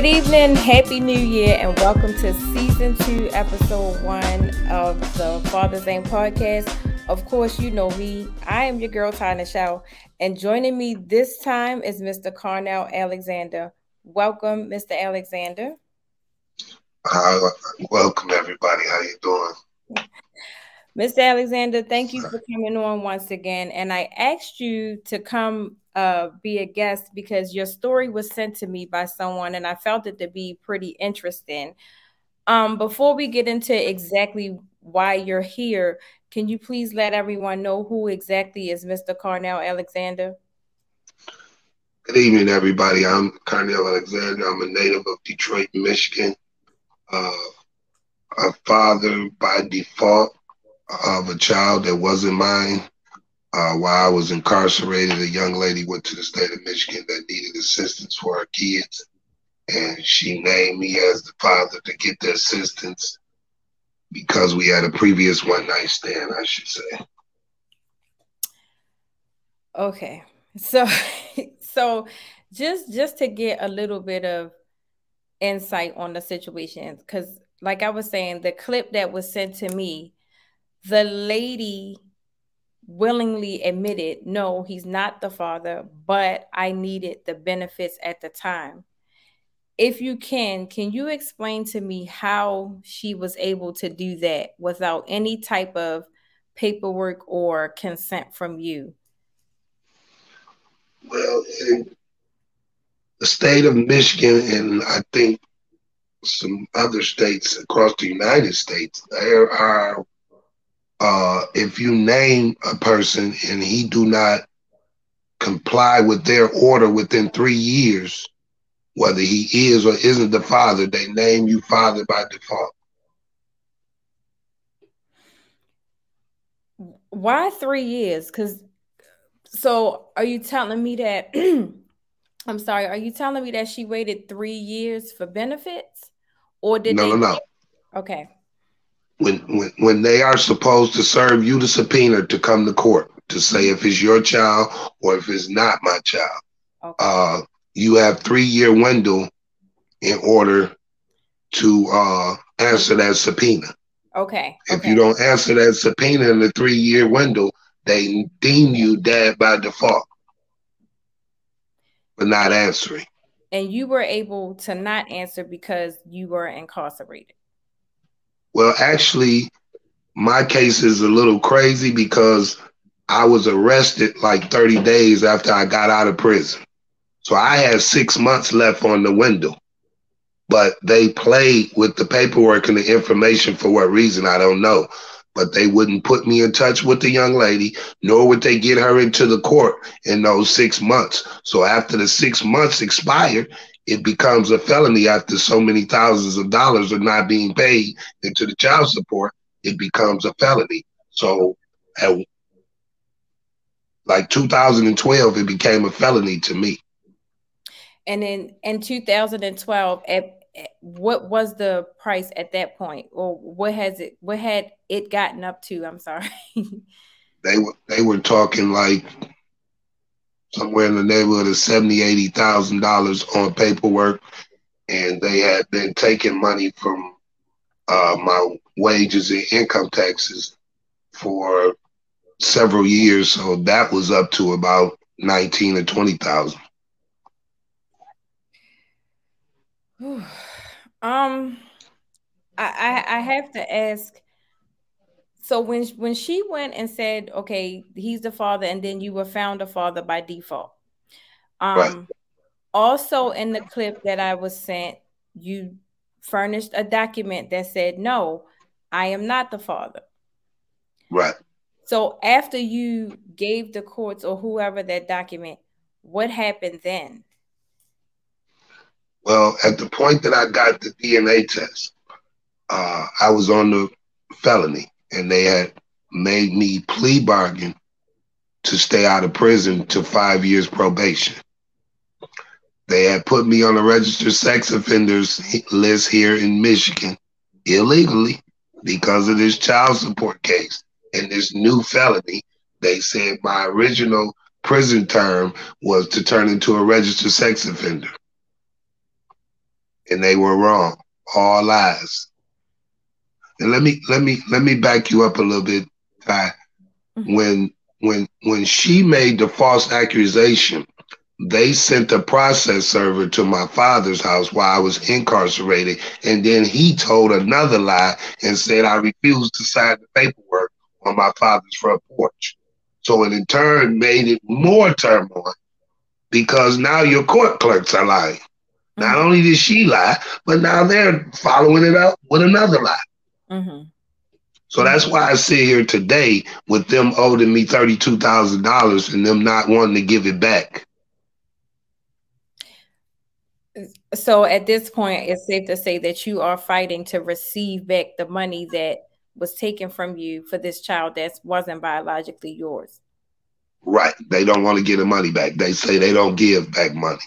Good evening, happy new year, and welcome to season 2, episode 1 of the Father Zane Podcast. Of course, you know me. I am your girl, Tyna Shell, and joining me this time is Mr. Carnell Alexander. Welcome, Mr. Alexander. Welcome, everybody. How you doing? Mr. Alexander, thank you for coming on once again. And I asked you to come be a guest because your story was sent to me by someone and I felt it to be pretty interesting. Before we get into exactly why you're here, can you please let everyone know who exactly is Mr. Carnell Alexander? Good evening, everybody. I'm Carnell Alexander. I'm a native of Detroit, Michigan. A father by default of a child that wasn't mine. While I was incarcerated, a young lady went to the state of Michigan that needed assistance for her kids, and she named me as the father to get the assistance because we had a previous one-night stand, I should say. Okay. So just to get a little bit of insight on the situation, because like I was saying, the clip that was sent to me, the lady willingly admitted, no, he's not the father, but I needed the benefits at the time. If you can you explain to me how she was able to do that without any type of paperwork or consent from you? Well, in the state of Michigan, and I think some other states across the United States, there are if you name a person and he do not comply with their order within 3 years, whether he is or isn't the father, they name you father by default. Why 3 years? So are you telling me that, I'm sorry, are you telling me that she waited 3 years for benefits? Or did they? No. Okay. When they are supposed to serve you the subpoena to come to court to say if it's your child or if it's not my child, okay, you have 3 year window in order to answer that subpoena. Okay. If you don't answer that subpoena in the 3 year window, they deem you dad by default for not answering. And you were able to not answer because you were incarcerated. Well, actually, my case is a little crazy because I was arrested like 30 days after I got out of prison. So I had 6 months left on the window, but they played with the paperwork and the information for what reason, I don't know. But they wouldn't put me in touch with the young lady, nor would they get her into the court in those 6 months. So after the 6 months expired, it becomes a felony after so many thousands of dollars are not being paid into the child support. It becomes a felony. So at like 2012, it became a felony to me. And then in 2012, what was the price at that point, or what had it gotten up to? I'm sorry. They were talking like somewhere in the neighborhood of $70,000, $80,000 on paperwork. And they had been taking money from my wages and income taxes for several years. So that was up to about $19,000 or $20,000. I have to ask, so when she went and said, okay, he's the father, and then you were found a father by default. Right. Also in the clip that I was sent, you furnished a document that said, no, I am not the father. Right. So after you gave the courts or whoever that document, what happened then? Well, at the point that I got the DNA test, I was on the felony, and they had made me plea bargain to stay out of prison to 5 years probation. They had put me on a registered sex offenders list here in Michigan illegally because of this child support case and this new felony. They said my original prison term was to turn into a registered sex offender. and they were wrong. All lies. And let me back you up a little bit, Ty. When she made the false accusation, they sent a process server to my father's house while I was incarcerated, and then he told another lie and said I refused to sign the paperwork on my father's front porch. So it in turn made it more turmoil, because now your court clerks are lying. Not only did she lie, but now they're following it up with another lie. Mm-hmm. So that's why I sit here today with them owing me $32,000 and them not wanting to give it back. So at this point, it's safe to say that you are fighting to receive back the money that was taken from you for this child that wasn't biologically yours. Right. They don't want to get the money back. They say they don't give back money.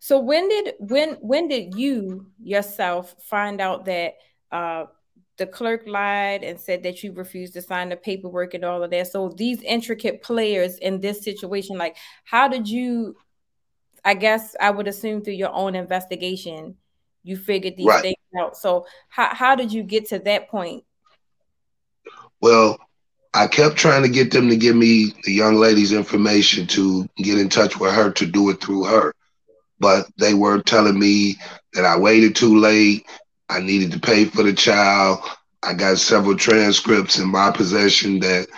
So when did you yourself find out that the clerk lied and said that you refused to sign the paperwork and all of that? So these intricate players in this situation, like, how did you, I guess I would assume through your own investigation, you figured these things out. So how did you get to that point? Well, I kept trying to get them to give me the young lady's information to get in touch with her to do it through her. But they were telling me that I waited too late. I needed to pay for the child. I got several transcripts in my possession that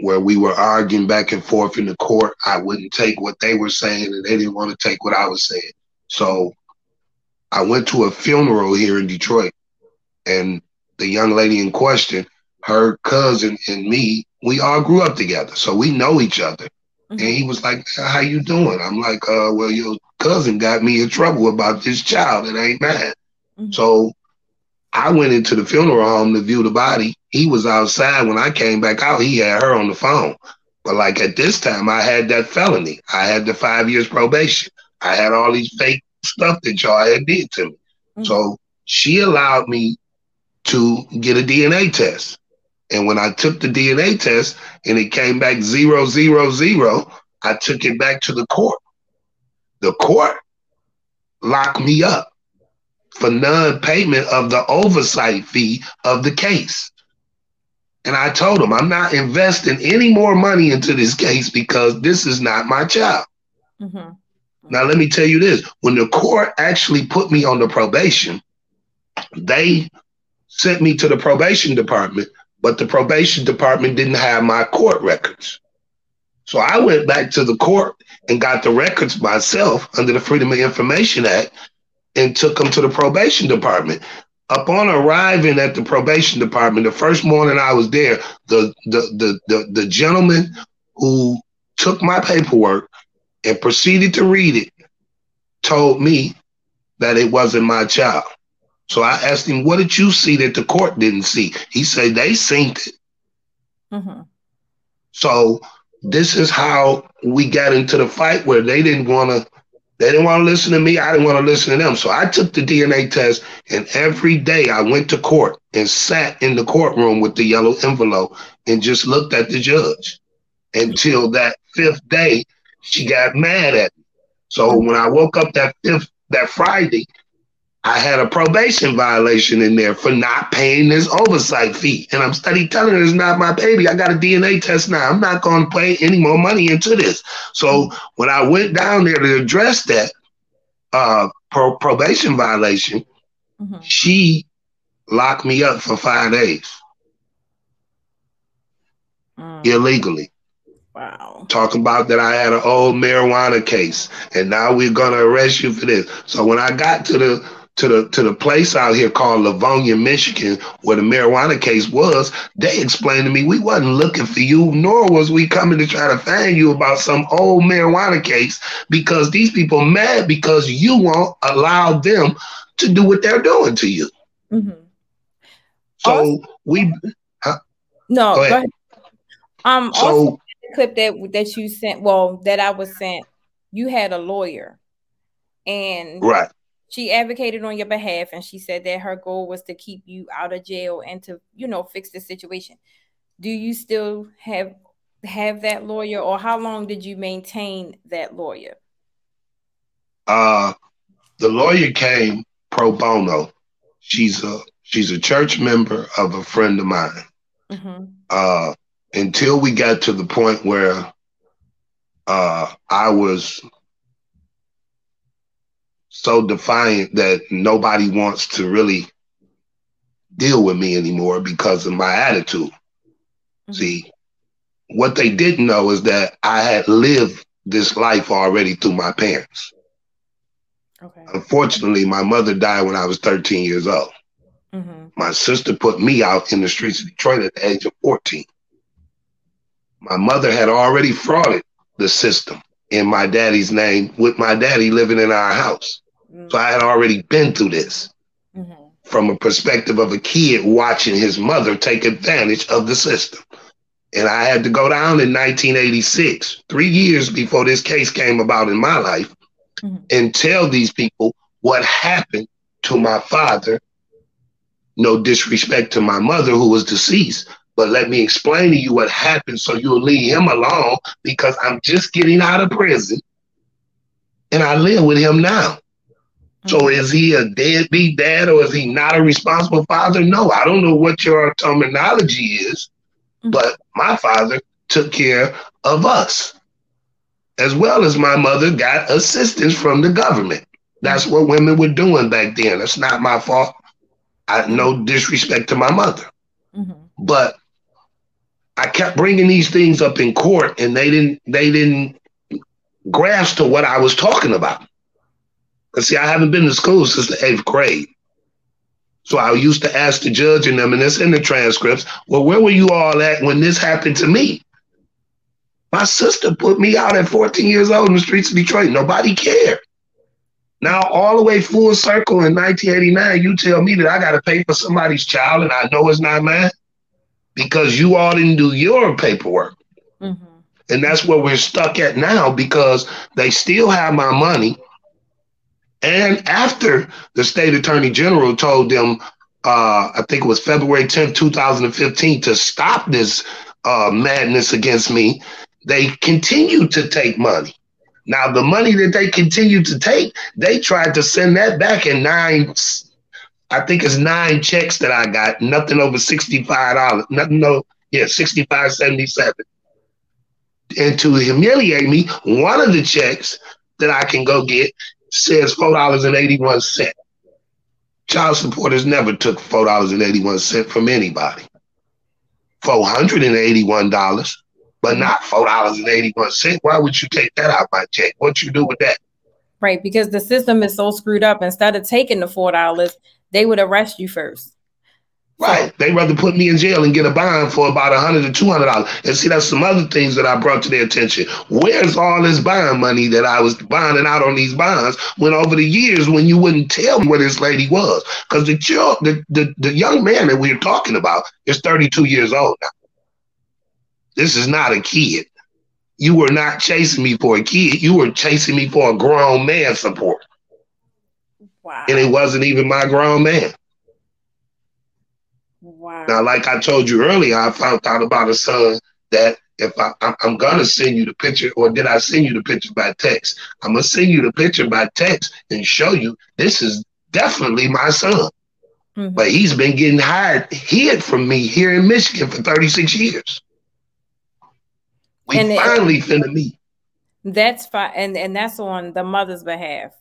where we were arguing back and forth in the court. I wouldn't take what they were saying, and they didn't want to take what I was saying. So I went to a funeral here in Detroit, and the young lady in question, her cousin and me, we all grew up together, so we know each other. Mm-hmm. And he was like, "How you doing?" I'm like, "Well, your cousin got me in trouble about this child. It ain't mine." Mm-hmm. So I went into the funeral home to view the body. He was outside. When I came back out, he had her on the phone. But like at this time, I had that felony. I had the 5 years probation. I had all these fake stuff that y'all had did to me. Mm-hmm. So she allowed me to get a DNA test. And when I took the DNA test and it came back 000, I took it back to the court. The court locked me up for non-payment of the oversight fee of the case. And I told them, I'm not investing any more money into this case because this is not my child. Mm-hmm. Now, let me tell you this. When the court actually put me on the probation, they sent me to the probation department, but the probation department didn't have my court records. So I went back to the court and got the records myself under the Freedom of Information Act and took them to the probation department. Upon arriving at the probation department, the first morning I was there, the gentleman who took my paperwork and proceeded to read it told me that it wasn't my child. So I asked him, "What did you see that the court didn't see?" He said, "They seen it." Mm-hmm. So this is how we got into the fight where they didn't want to listen to me. I didn't want to listen to them. So I took the DNA test, and every day I went to court and sat in the courtroom with the yellow envelope and just looked at the judge until that fifth day she got mad at me. So when I woke up that Friday, I had a probation violation in there for not paying this oversight fee. And I'm steady telling her it's not my baby. I got a DNA test now. I'm not going to pay any more money into this. So when I went down there to address that probation violation, mm-hmm. she locked me up for 5 days. Illegally. Wow. Talking about that I had an old marijuana case and now we're going to arrest you for this. So when I got to the place out here called Livonia, Michigan, where the marijuana case was, they explained to me, "We wasn't looking for you, nor was we coming to try to find you about some old marijuana case, because these people mad because you won't allow them to do what they're doing to you." Mm-hmm. So also, we... Huh? No, go ahead. So... Also, the clip that you sent, well, that I was sent, you had a lawyer. And... Right. She advocated on your behalf, and she said that her goal was to keep you out of jail and to, fix the situation. Do you still have that lawyer, or how long did you maintain that lawyer? The lawyer came pro bono. She's a church member of a friend of mine. Mm-hmm. Until we got to the point where I was so defiant that nobody wants to really deal with me anymore because of my attitude. Mm-hmm. See, what they didn't know is that I had lived this life already through my parents. Okay. Unfortunately, my mother died when I was 13 years old. Mm-hmm. My sister put me out in the streets of Detroit at the age of 14. My mother had already frauded the system in my daddy's name with my daddy living in our house. Mm-hmm. So I had already been through this from a perspective of a kid watching his mother take advantage of the system. And I had to go down in 1986, 3 years before this case came about in my life, and tell these people what happened to my father. No disrespect to my mother, who was deceased, but let me explain to you what happened so you'll leave him alone, because I'm just getting out of prison and I live with him now. So is he a deadbeat dad or is he not a responsible father? No, I don't know what your terminology is, but my father took care of us, as well as my mother got assistance from the government. That's what women were doing back then. That's not my fault. No disrespect to my mother. Mm-hmm. But I kept bringing these things up in court, and they didn't grasp to what I was talking about. See, I haven't been to school since the 8th grade. So I used to ask the judge and them, and it's in the transcripts, well, where were you all at when this happened to me? My sister put me out at 14 years old in the streets of Detroit. Nobody cared. Now, all the way full circle in 1989, you tell me that I got to pay for somebody's child, and I know it's not mine, because you all didn't do your paperwork. Mm-hmm. And that's where we're stuck at now, because they still have my money. And after the state attorney general told them, I think it was February 10th, 2015, to stop this madness against me, they continued to take money. Now, the money that they continued to take, they tried to send that back in 9 checks that I got, nothing over $65, $65.77. And to humiliate me, one of the checks that I can go get says $4.81. Child supporters never took $4.81 from anybody. $481, but not $4.81. Why would you take that out of my check? What you do with that? Right, because the system is so screwed up. Instead of taking the $4, they would arrest you first. Right. They'd rather put me in jail and get a bond for about $100 to $200. And see, that's some other things that I brought to their attention. Where's all this bond money that I was bonding out on these bonds when over the years when you wouldn't tell me where this lady was? Because the young man that we're talking about is 32 years old now. This is not a kid. You were not chasing me for a kid. You were chasing me for a grown man support. Wow. And it wasn't even my grown man. Wow. Now, like I told you earlier, I found out about a son that I'm going to send you the picture, or did I send you the picture by text? I'm going to send you the picture by text and show you this is definitely my son. Mm-hmm. But he's been getting hid from me here in Michigan for 36 years. We finally finna meet. That's fine. And that's on the mother's behalf.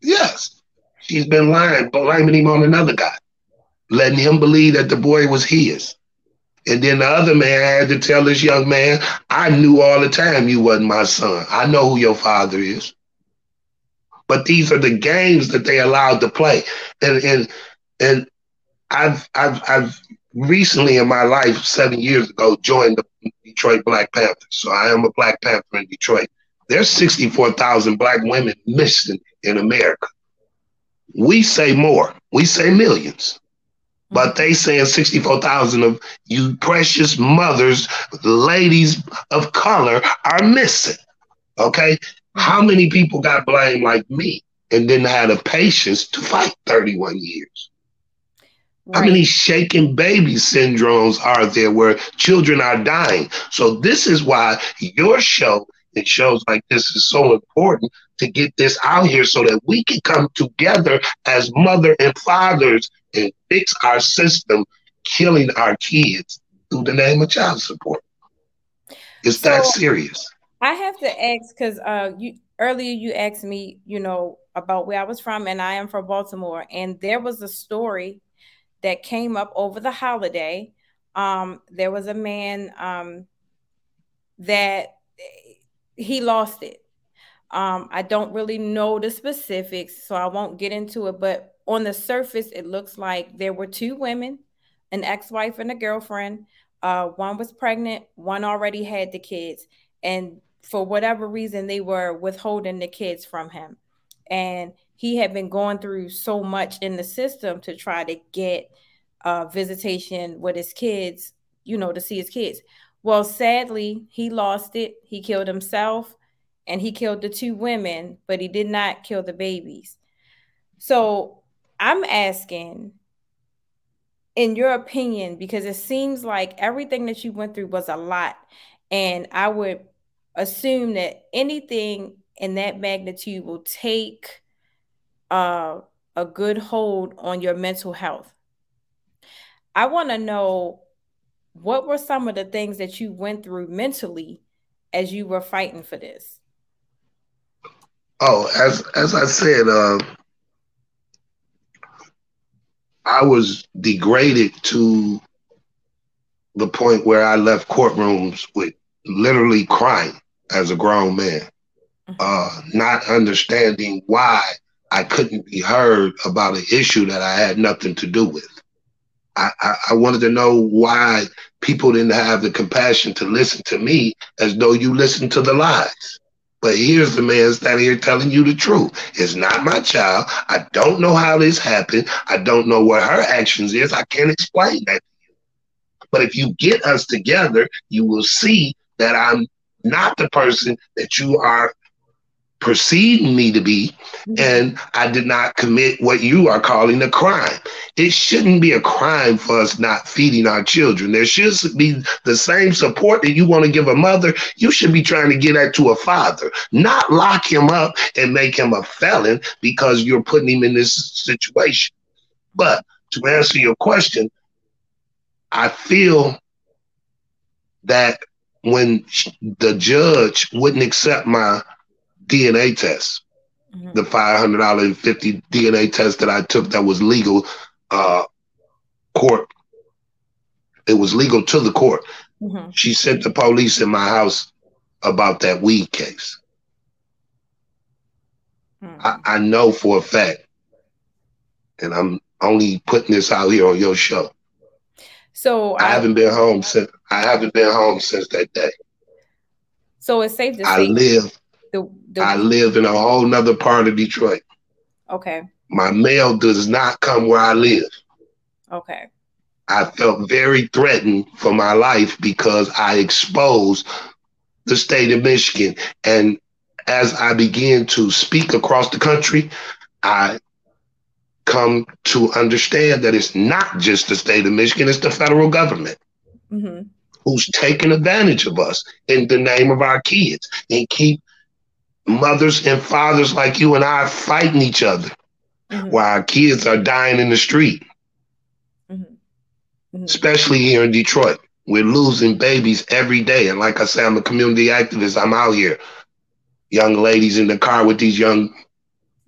Yes. She's been blaming him on another guy, letting him believe that the boy was his. And then the other man had to tell this young man, I knew all the time you wasn't my son. I know who your father is. But these are the games that they allowed to play. And I've recently in my life, 7 years ago, joined the Detroit Black Panthers. So I am a Black Panther in Detroit. There's 64,000 Black women missing in America. We say more. We say millions. But they saying 64,000 of you precious mothers, ladies of color are missing. Okay? How many people got blamed like me and didn't have the patience to fight 31 years? Right. How many shaken baby syndromes are there where children are dying? So this is why your show and shows like this is so important, to get this out here so that we can come together as mother and fathers and fix our system, killing our kids through the name of child support. It's that serious. I have to ask, because earlier you asked me, you know, about where I was from, and I am from Baltimore. And there was a story that came up over the holiday. There was a man that he lost it. I don't really know the specifics, so I won't get into it. But on the surface, it looks like there were two women, an ex-wife and a girlfriend. One was pregnant, one already had the kids. And for whatever reason, they were withholding the kids from him. And he had been going through so much in the system to try to get visitation with his kids, you know, to see his kids. Well, sadly, he lost it. He killed himself and he killed the two women, but he did not kill the babies. So I'm asking, in your opinion, because it seems like everything that you went through was a lot. And I would assume that anything in that magnitude will take a good hold on your mental health. I want to know, what were some of the things that you went through mentally as you were fighting for this? Oh, as I said, I was degraded to the point where I left courtrooms with literally crying as a grown man, not understanding why I couldn't be heard about an issue that I had nothing to do with. I wanted to know why people didn't have the compassion to listen to me, as though you listen to the lies. But here's the man standing here telling you the truth. It's not my child. I don't know how this happened. I don't know what her actions is. I can't explain that. But if you get us together, you will see that I'm not the person that you are perceiving me to be, and I did not commit what you are calling a crime. It shouldn't be a crime for us not feeding our children. There should be the same support that you want to give a mother, you should be trying to get that to a father, not lock him up and make him a felon because you're putting him in this situation. But to answer your question, I feel that when the judge wouldn't accept my DNA test, the $550 DNA test that I took that was legal, court. It was legal to the court. She sent the police in my house about that weed case. I know for a fact, and I'm only putting this out here on your show. So I haven't been home since. That day. So it's safe to say I live in a whole nother part of Detroit. Okay. My mail does not come where I live. Okay. I felt very threatened for my life because I exposed the state of Michigan. And as I began to speak across the country, I come to understand that it's not just the state of Michigan, it's the federal government who's taking advantage of us in the name of our kids and keep mothers and fathers like you and I fighting each other while our kids are dying in the street, especially here in Detroit. We're losing babies every day. And like I said, I'm a community activist. I'm out here, young ladies in the car with these young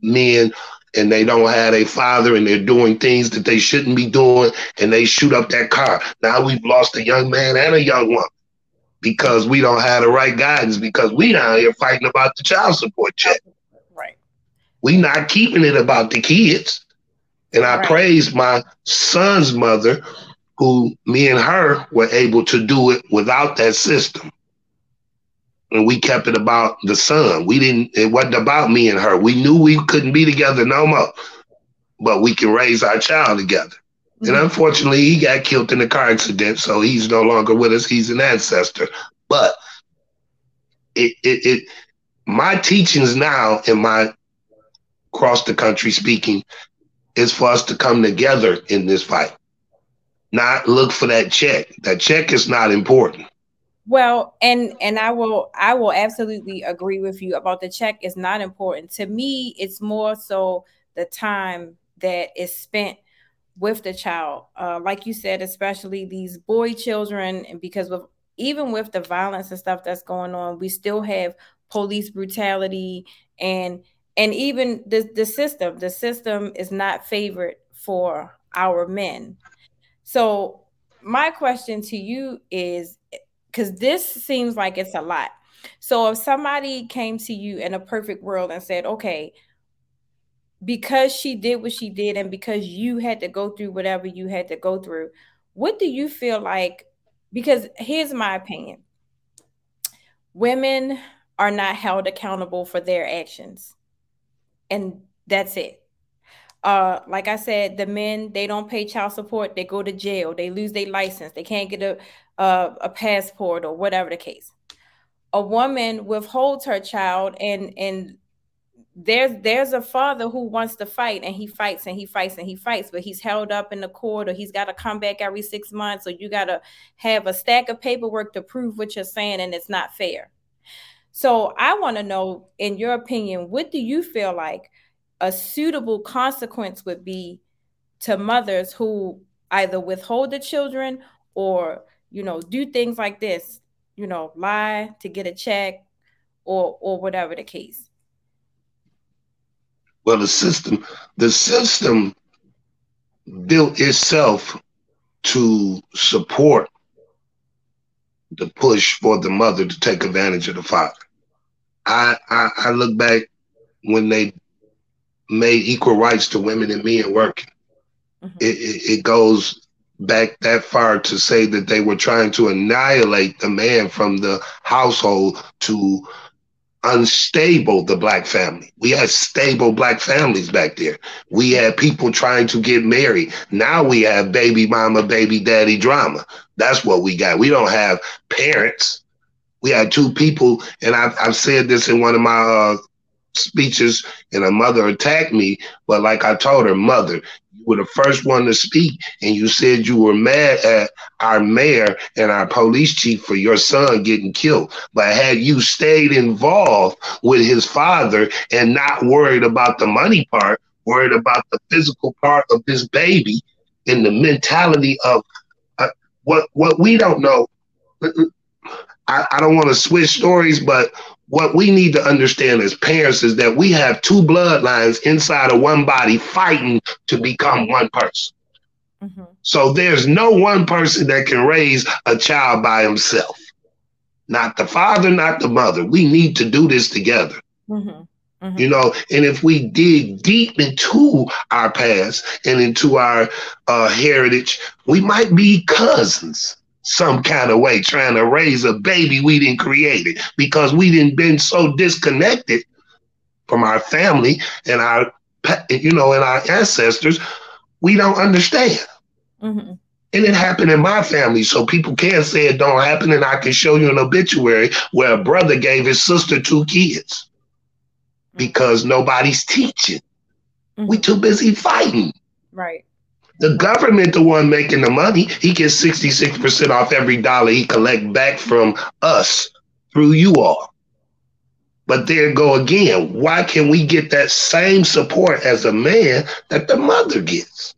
men, and they don't have a father, and they're doing things that they shouldn't be doing, and they shoot up that car. Now we've lost a young man and a young woman because we don't have the right guidance, because we down here fighting about the child support check. Right. We not keeping it about the kids. And I praise my son's mother, who me and her were able to do it without that system. And we kept it about the son. It wasn't about me and her. We knew we couldn't be together no more, but we can raise our child together. And unfortunately, he got killed in a car accident, so he's no longer with us. He's an ancestor. But my teachings now in my across the country speaking is for us to come together in this fight, not look for that check. That check is not important. Well, and I will absolutely agree with you about the check. It's not important to me. It's more so the time that is spent with the child. Like you said, especially these boy children, and because with, even with the violence and stuff that's going on, we still have police brutality and even the system. The system is not favored for our men. So my question to you is, because this seems like it's a lot. So if somebody came to you in a perfect world and said, okay, because she did what she did and because you had to go through whatever you had to go through, what do you feel like? Because here's my opinion. Women are not held accountable for their actions. And that's it. Like I said, the men, they don't pay child support. They go to jail. They lose their license. They can't get a passport or whatever the case. A woman withholds her child, and there's a father who wants to fight, and he fights and he fights and he fights, but he's held up in the court, or he's got to come back every 6 months, or you got to have a stack of paperwork to prove what you're saying, and it's not fair. So I want to know, in your opinion, what do you feel like a suitable consequence would be to mothers who either withhold the children or, you know, do things like this, you know, lie to get a check or whatever the case? Well, the system built itself to support the push for the mother to take advantage of the father. I look back when they made equal rights to women and men working. Mm-hmm. It goes back that far to say that they were trying to annihilate the man from the household to unstable the Black family. We had stable Black families back there. We had people trying to get married. Now we have baby mama, baby daddy drama. That's what we got. We don't have parents. We had two people, and I've said this in one of my speeches, and a mother attacked me, but like I told her, mother, you were the first one to speak, and you said you were mad at our mayor and our police chief for your son getting killed. But had you stayed involved with his father and not worried about the money part, worried about the physical part of this baby and the mentality of what we don't know. I don't want to switch stories, but what we need to understand as parents is that we have two bloodlines inside of one body fighting to become one person. Mm-hmm. So there's no one person that can raise a child by himself. Not the father, not the mother. We need to do this together. Mm-hmm. Mm-hmm. You know, and if we dig deep into our past and into our heritage, we might be cousins. Some kind of way, trying to raise a baby we didn't create it, because we didn't been so disconnected from our family and our, you know, and our ancestors, we don't understand. Mm-hmm. And it happened in my family, so people can't say it don't happen. And I can show you an obituary where a brother gave his sister 2 kids because nobody's teaching. Mm-hmm. We too busy fighting. Right. The government, the one making the money, he gets 66% off every dollar he collect back from us through you all. But there go again. Why can't we get that same support as a man that the mother gets?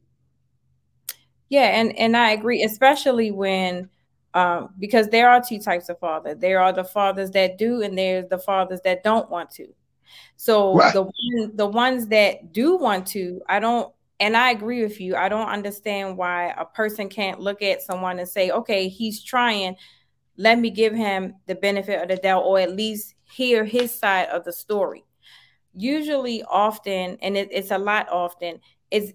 Yeah, and I agree, especially when, because there are 2 types of father. There are the fathers that do, and there's the fathers that don't want to. So right. The ones that do want to, I don't. And I agree with you. I don't understand why a person can't look at someone and say, okay, he's trying. Let me give him the benefit of the doubt, or at least hear his side of the story. Usually often, and it's a lot often, is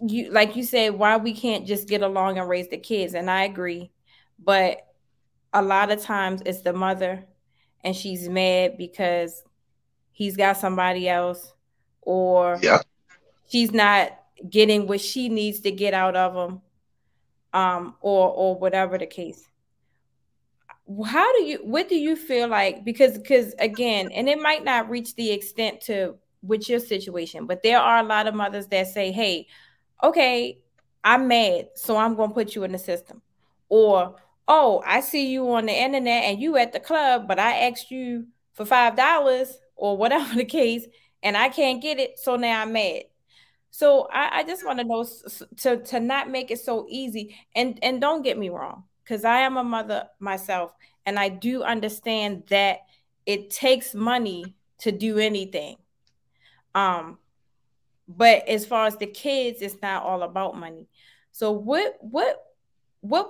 you, like you said, why we can't just get along and raise the kids. And I agree. But a lot of times it's the mother, and she's mad because he's got somebody else, or... Yeah. She's not getting what she needs to get out of him, or whatever the case. How do you? What do you feel like? Because again, and it might not reach the extent to with your situation, but there are a lot of mothers that say, "Hey, okay, I'm mad, so I'm going to put you in the system," or oh, I see you on the internet and you at the club, but I asked you for $5 or whatever the case, and I can't get it, so now I'm mad. So I just want to know to not make it so easy. And don't get me wrong, because I am a mother myself, and I do understand that it takes money to do anything. But as far as the kids, it's not all about money. So what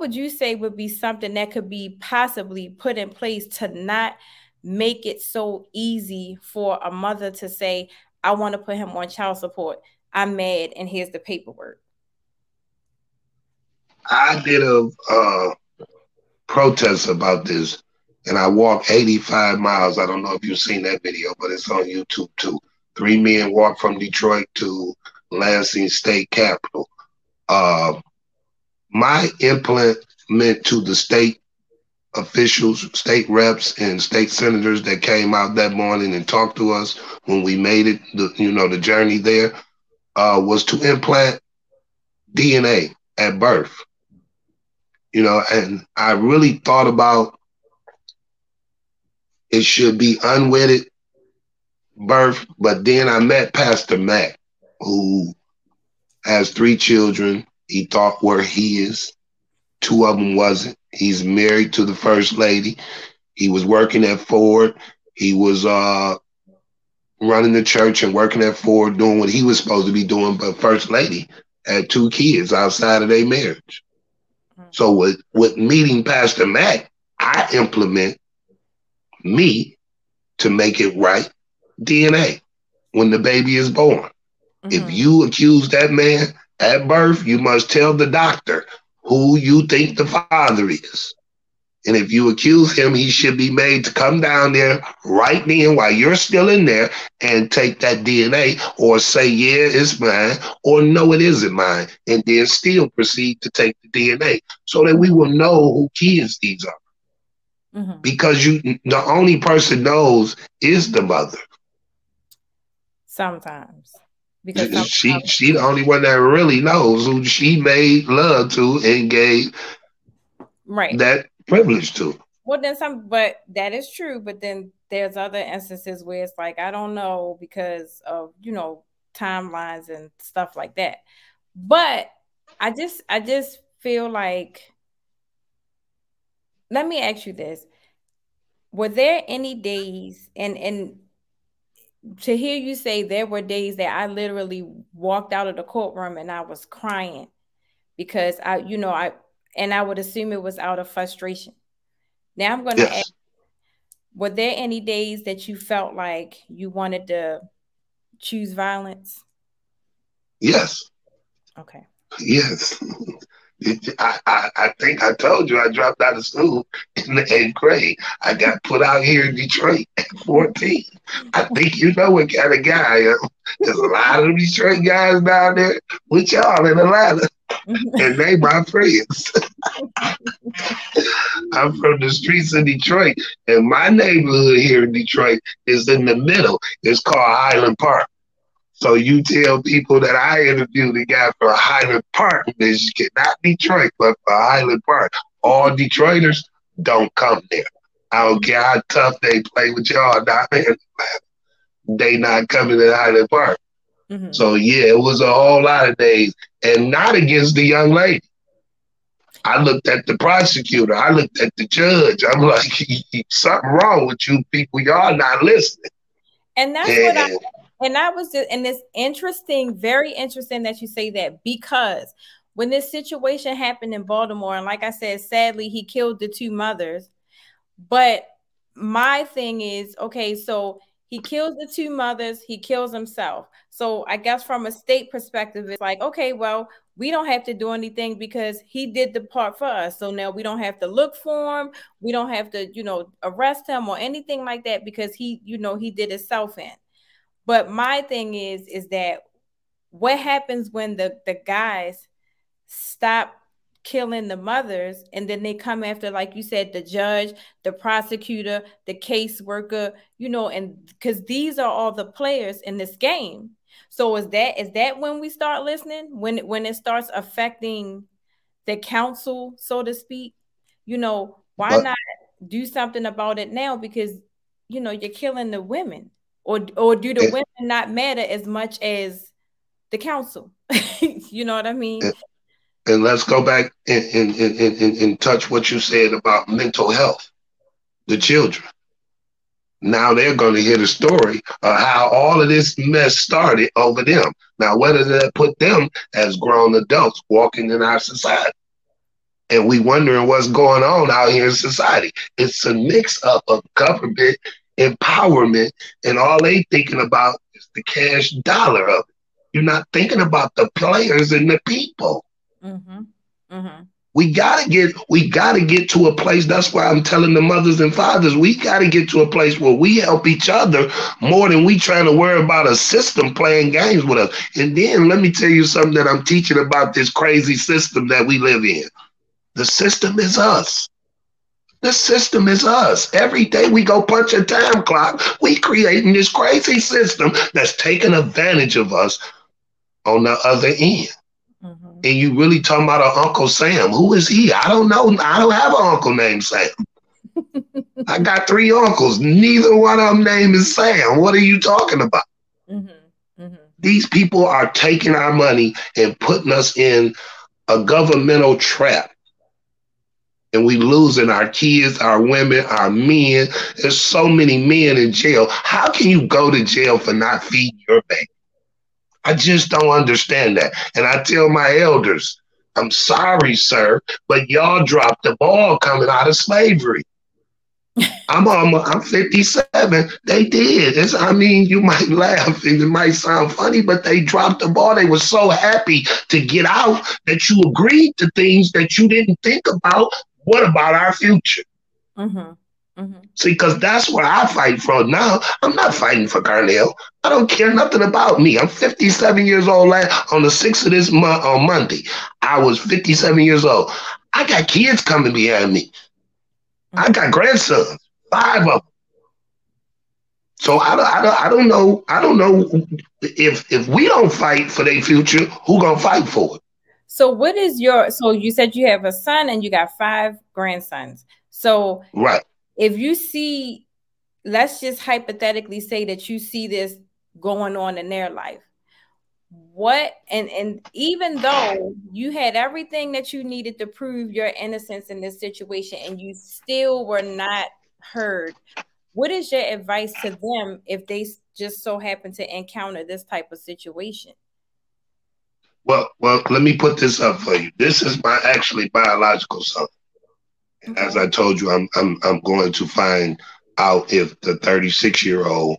would you say would be something that could be possibly put in place to not make it so easy for a mother to say, I want to put him on child support. I'm mad, and here's the paperwork. I did a protest about this, and I walked 85 miles. I don't know if you've seen that video, but it's on YouTube too. 3 men walked from Detroit to Lansing State Capitol. My implement to the state officials, state reps, and state senators that came out that morning and talked to us when we made it, the journey there, was to implant DNA at birth. And I really thought about it should be unwedded birth, but then I met Pastor Mac, who has 3 children. He thought were his. 2 of them wasn't. He's married to the first lady. He was working at Ford. He was running the church and working at Ford, doing what he was supposed to be doing. But first lady had 2 kids outside of their marriage. So with meeting Pastor Mac, I implement me to make it right. DNA when the baby is born. Mm-hmm. If you accuse that man at birth, you must tell the doctor who you think the father is. And if you accuse him, he should be made to come down there right then while you're still in there and take that DNA, or say, yeah, it's mine, or no, it isn't mine, and then still proceed to take the DNA so that we will know who kids these are. Mm-hmm. Because the only person knows is the mother. Sometimes. Because she the only one that really knows who she made love to and gave that privilege to. Well, then but that is true. But then there's other instances where it's like, I don't know, because of, timelines and stuff like that. But I just feel like, let me ask you this. Were there any days and to hear you say there were days that I literally walked out of the courtroom and I was crying because I would assume it was out of frustration. Now I'm going to ask, were there any days that you felt like you wanted to choose violence? Yes. Okay. Yes. I think I told you I dropped out of school in the 8th grade. I got put out here in Detroit at 14. I think you know what kind of guy I am. There's a lot of Detroit guys down there with y'all in Atlanta, and they my friends. I'm from the streets of Detroit, and my neighborhood here in Detroit is in the middle. It's called Highland Park. So you tell people that I interviewed a guy for Highland Park, this is not Detroit, but for Highland Park. All Detroiters don't come there. I don't care how tough they play with y'all down there. They not coming to Highland Park. Mm-hmm. So yeah, it was a whole lot of days, and not against the young lady. I looked at the prosecutor. I looked at the judge. I'm like, something wrong with you people. Y'all not listening. And that's what I... And that was just, and it's interesting, very interesting that you say that, because when this situation happened in Baltimore, and like I said, sadly, he killed the 2 mothers. But my thing is, okay, so he kills the 2 mothers, he kills himself. So I guess from a state perspective, it's like, okay, well, we don't have to do anything because he did the part for us. So now we don't have to look for him. We don't have to, arrest him or anything like that because he, he did himself in. But my thing is that what happens when the guys stop killing the mothers, and then they come after, like you said, the judge, the prosecutor, the caseworker, and because these are all the players in this game. So is that when we start listening, when it starts affecting the counsel, so to speak? you know, why not do something about it now? Because, you know, you're killing the women. Or do the women not matter as much as the council? You know what I mean? And let's go back and touch what you said about mental health, the children. Now they're going to hear the story of how all of this mess started over them. Now, whether that put them as grown adults walking in our society, and we wondering what's going on out here in society. It's a mix up of government empowerment, and all they thinking about is the cash dollar of it. You're not thinking about the players and the people. Mm-hmm. Mm-hmm. We gotta get to a place. That's why I'm telling the mothers and fathers, we gotta get to a place where we help each other more than we trying to worry about a system playing games with us. And then let me tell you something that I'm teaching about this crazy system that we live in. The system is us. The system is us. Every day we go punch a time clock. We creating this crazy system that's taking advantage of us on the other end. And you really talking about an Uncle Sam. Who is he? I don't know. I don't have an uncle named Sam. I got three uncles. Neither one of them named is Sam. What are you talking about? Mm-hmm. Mm-hmm. These people are taking our money and putting us in a governmental trap. And we losing our kids, our women, our men. There's so many men in jail. How can you go to jail for not feeding your baby? I just don't understand that. And I tell my elders, I'm sorry, sir, but y'all dropped the ball coming out of slavery. I'm 57. They did. You might laugh and it might sound funny, but they dropped the ball. They were so happy to get out that you agreed to things that you didn't think about. What about our future? Mm-hmm. Mm-hmm. See, because that's where I fight for now. I'm not fighting for Carnell. I don't care nothing about me. I'm 57 years old. On the 6th of this month, on Monday, I was 57 years old. I got kids coming behind me. Mm-hmm. I got grandsons, 5 of them. So I don't know. I don't know if we don't fight for their future, who gonna fight for it? So what is so you said you have a son and you got 5 grandsons. So right. If you see, let's just hypothetically say that you see this going on in their life. What, and even though you had everything that you needed to prove your innocence in this situation and you still were not heard, what is your advice to them if they just so happen to encounter this type of situation? Well, let me put this up for you. This is my biological son. As I told you, I'm going to find out if the 36-year-old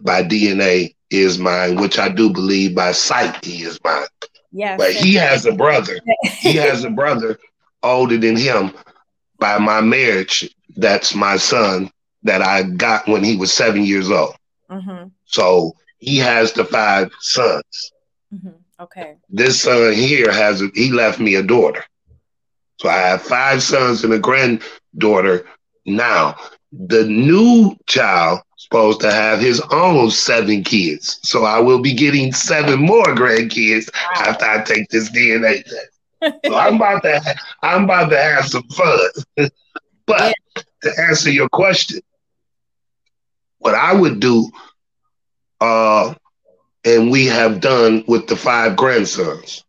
by DNA is mine, which I do believe by sight he is mine. Yes, but he has a brother. He has a brother older than him by my marriage. That's my son that I got when he was 7 years old. Mm-hmm. So he has the 5 sons. Mm-hmm. Okay. This son here he left me a daughter. So I have 5 sons and a granddaughter now. The new child is supposed to have his own 7 kids. So I will be getting 7 more grandkids after I take this DNA test. So I'm about to have some fun. But to answer your question, what I would do, and we have done with the 5 grandsons,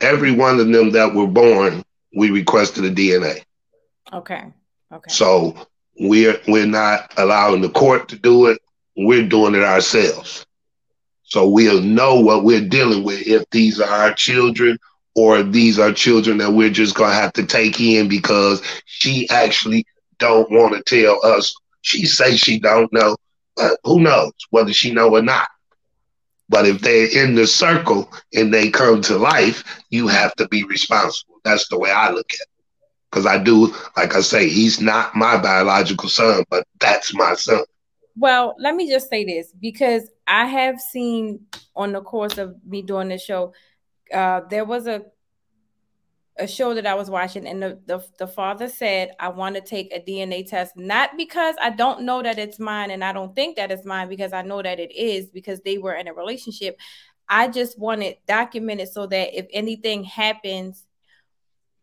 every one of them that were born, we requested a DNA. Okay. So we're not allowing the court to do it. We're doing it ourselves. So we'll know what we're dealing with if these are our children or if these are children that we're just going to have to take in because she actually don't want to tell us. She say she don't know, but who knows whether she know or not. But if they're in the circle and they come to life, you have to be responsible. That's the way I look at it. Because I do, like I say, he's not my biological son, but that's my son. Well, let me just say this, because I have seen on the course of me doing this show, there was a show that I was watching, and the father said, I want to take a DNA test, not because I don't know that it's mine and I don't think that it's mine, because I know that it is, because they were in a relationship. I just want it documented so that if anything happens,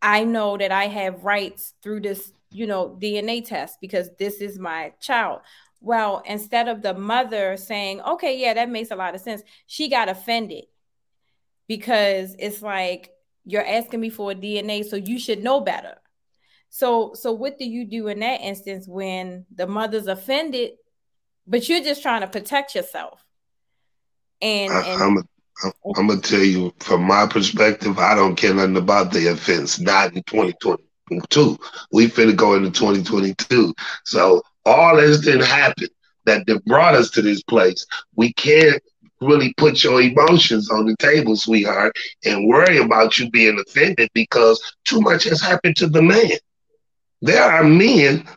I know that I have rights through this, you know, DNA test because this is my child. Well, instead of the mother saying, okay, yeah, that makes a lot of sense, she got offended because it's like, you're asking me for a DNA, so you should know better. So what do you do in that instance when the mother's offended, but you're just trying to protect yourself? And I'm going to tell you, from my perspective, I don't care nothing about the offense. Not in 2022. We finna go into 2022. So all this didn't happen that brought us to this place. We can't really put your emotions on the table, sweetheart, and worry about you being offended because too much has happened to the man. There are men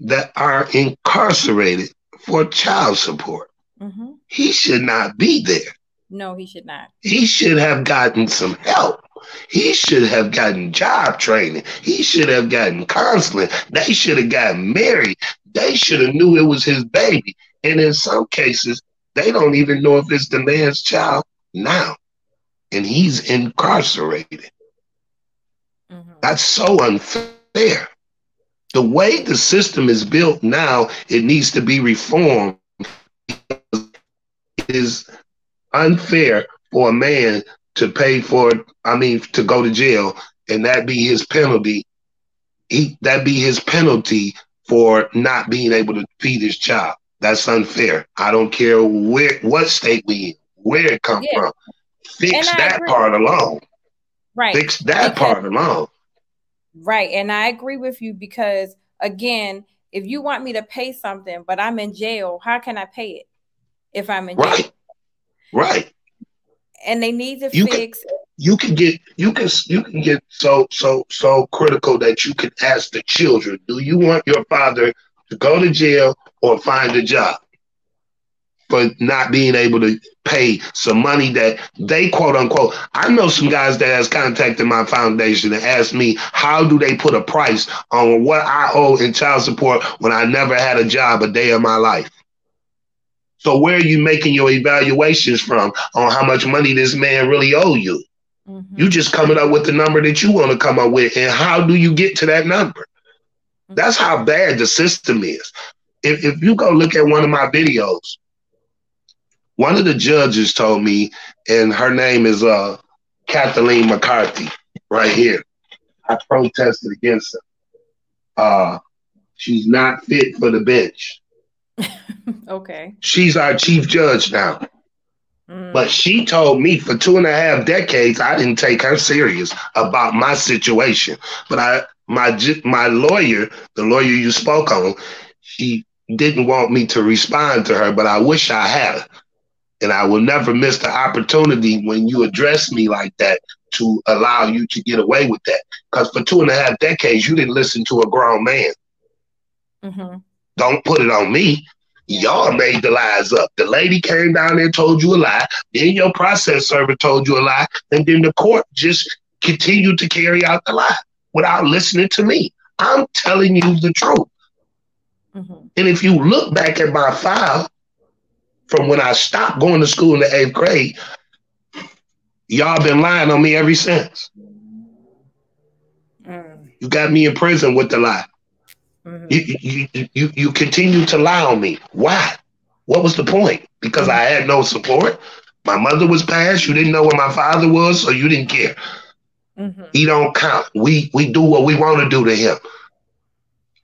that are incarcerated for child support. Mm-hmm. He should not be there. No, he should not. He should have gotten some help. He should have gotten job training. He should have gotten counseling. They should have gotten married. They should have knew it was his baby. And in some cases, they don't even know if it's the man's child now, and he's incarcerated. Mm-hmm. That's so unfair. The way the system is built now, it needs to be reformed because it is unfair for a man to pay for, to go to jail, and that be his penalty. That be his penalty for not being able to feed his child. That's unfair. I don't care what state we in, where it comes from. Fix that part alone. Right. Fix that part alone. Right. And I agree with you because, again, if you want me to pay something, but I'm in jail, how can I pay it if I'm in jail? Right. And they need to fix it. You can get so critical that you can ask the children, do you want your father to go to jail or find a job for not being able to pay some money that they quote unquote. I know some guys that has contacted my foundation and asked me, how do they put a price on what I owe in child support when I never had a job a day of my life? So where are you making your evaluations from on how much money this man really owe you? Mm-hmm. You just coming up with the number that you want to come up with. And how do you get to that number? That's how bad the system is. If you go look at one of my videos, one of the judges told me, and her name is Kathleen McCarthy, right here. I protested against her. She's not fit for the bench. Okay. She's our chief judge now. Mm. But she told me for 2.5 decades, I didn't take her serious about my situation. But my lawyer, the lawyer you spoke on, she didn't want me to respond to her, but I wish I had. And I will never miss the opportunity when you address me like that to allow you to get away with that. Because for 2.5 decades, you didn't listen to a grown man. Mm-hmm. Don't put it on me. Y'all made the lies up. The lady came down there and told you a lie. Then your process server told you a lie. And then the court just continued to carry out the lie without listening to me. I'm telling you the truth. Mm-hmm. And if you look back at my file from when I stopped going to school in the 8th grade, y'all been lying on me ever since. Mm. You got me in prison with the lie. Mm-hmm. You continue to lie on me. Why? What was the point? Because I had no support. My mother was passed. You didn't know where my father was, so you didn't care. Mm-hmm. He don't count. We do what we want to do to him.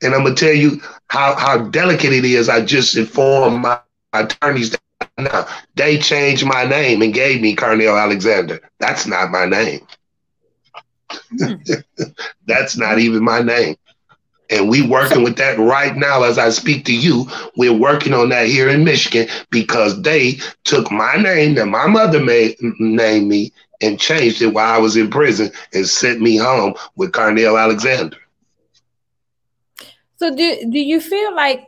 And I'm going to tell you how delicate it is. I just informed my attorneys that now they changed my name and gave me Carnell Alexander. That's not my name. Mm-hmm. That's not even my name. And we working with that right now as I speak to you. We're working on that here in Michigan because they took my name that my mother named me and changed it while I was in prison and sent me home with Carnell Alexander. So do you feel like,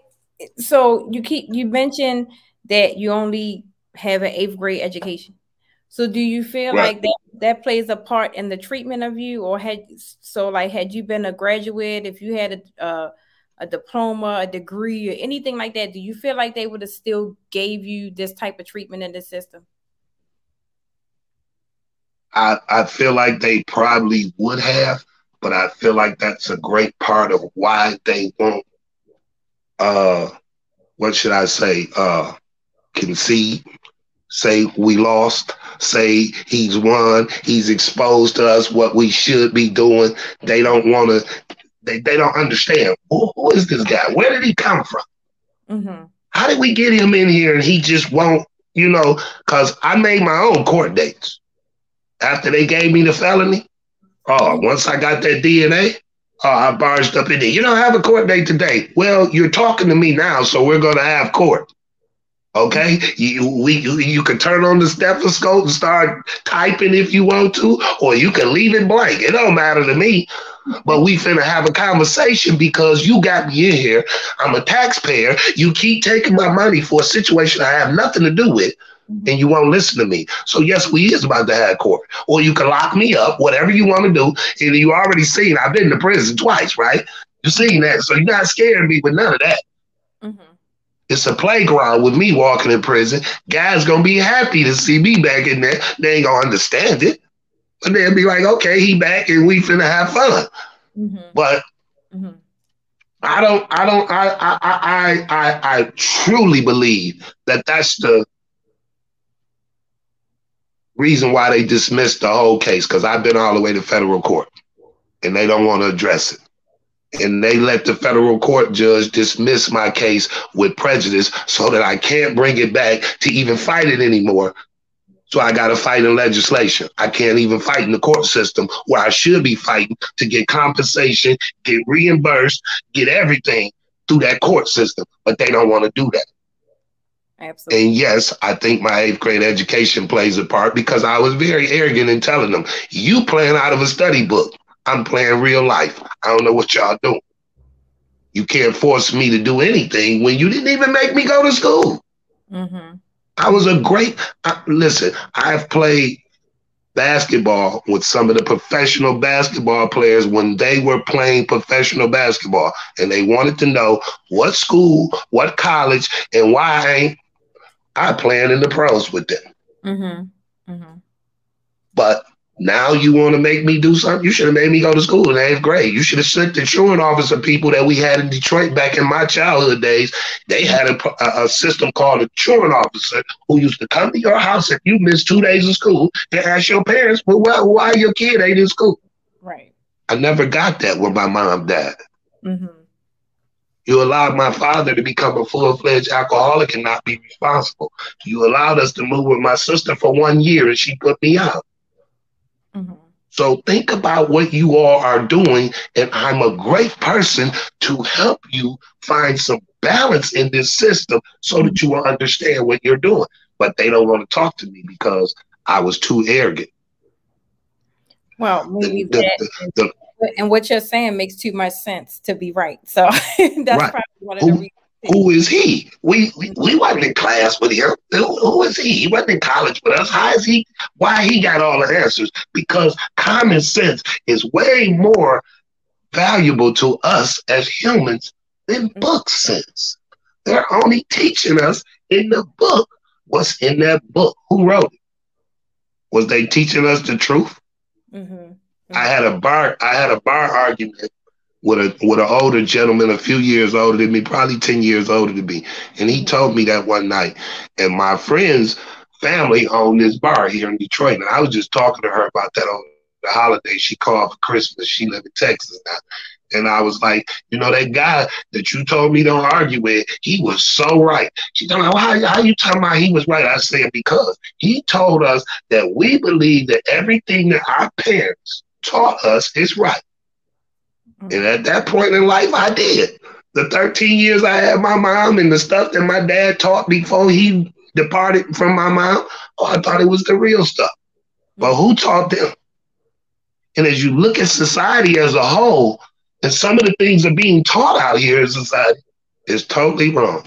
so you mentioned that you only have an 8th grade education. So do you feel like that plays a part in the treatment of you, or had you been a graduate, if you had a diploma, a degree, or anything like that, do you feel like they would have still gave you this type of treatment in the system? I feel like they probably would have, But I feel like that's a great part of why they won't, concede, say we lost, say he's won, he's exposed to us what we should be doing. They don't want to, they don't understand. Who is this guy? Where did he come from? Mm-hmm. How did we get him in here and he just won't, you know, because I made my own court dates. After they gave me the felony, once I got that DNA, I barged up in there. You don't have a court date today. Well, you're talking to me now, so we're going to have court. Okay? You can turn on the stethoscope and start typing if you want to, or you can leave it blank. It don't matter to me. But we finna have a conversation because you got me in here. I'm a taxpayer. You keep taking my money for a situation I have nothing to do with. And you won't listen to me. So yes, we is about to have court. Or you can lock me up, whatever you want to do. And you already seen, I've been to prison twice, right? You seen that. So you're not scaring me with none of that. Mm-hmm. It's a playground with me walking in prison. Guys going to be happy to see me back in there. They ain't going to understand it. But they'll be like, okay, he back and we finna have fun. Mm-hmm. But I truly believe that that's the reason why they dismissed the whole case, because I've been all the way to federal court and they don't want to address it. And they let the federal court judge dismiss my case with prejudice so that I can't bring it back to even fight it anymore. So I got to fight in legislation. I can't even fight in the court system where I should be fighting to get compensation, get reimbursed, get everything through that court system. But they don't want to do that. Absolutely. And yes, I think my 8th grade education plays a part because I was very arrogant in telling them, you playing out of a study book. I'm playing real life. I don't know what y'all doing. You can't force me to do anything when you didn't even make me go to school. Mm-hmm. I was a great, I've played basketball with some of the professional basketball players when they were playing professional basketball and they wanted to know what school, what college, and why ain't I playing in the pros with them. Mm-hmm. Mm-hmm. But now you want to make me do something? You should have made me go to school in 8th grade. You should have sent the truant officer people that we had in Detroit back in my childhood days. They had a system called a truant officer who used to come to your house if you missed 2 days of school and ask your parents, well, why your kid ain't in school? Right. I never got that when my mom died. Mm-hmm. You allowed my father to become a full-fledged alcoholic and not be responsible. You allowed us to move with my sister for 1 year and she put me out. Mm-hmm. So think about what you all are doing, and I'm a great person to help you find some balance in this system so that you will understand what you're doing. But they don't want to talk to me because I was too arrogant. Well, maybe and what you're saying makes too much sense to be right. So that's right. Probably one of the reasons. Who is he? We wasn't in class with him. Who is he? He wasn't in college with us. How is he? Why he got all the answers? Because common sense is way more valuable to us as humans than book sense. They're only teaching us in the book what's in that book. Who wrote it? Was they teaching us the truth? Mm-hmm. I had a bar argument with an older gentleman, a few years older than me, probably 10 years older than me. And he told me that one night. And my friend's family owned this bar here in Detroit. And I was just talking to her about that on the holiday. She called for Christmas. She lived in Texas now. And I was like, you know, that guy that you told me don't argue with, he was so right. She told me, well, how you talking about he was right? I said, because he told us that we believe that everything that our parents taught us is right. And at that point in life, I did. The 13 years I had my mom and the stuff that my dad taught before he departed from my mom, I thought it was the real stuff. But who taught them? And as you look at society as a whole, and some of the things that are being taught out here in society is totally wrong.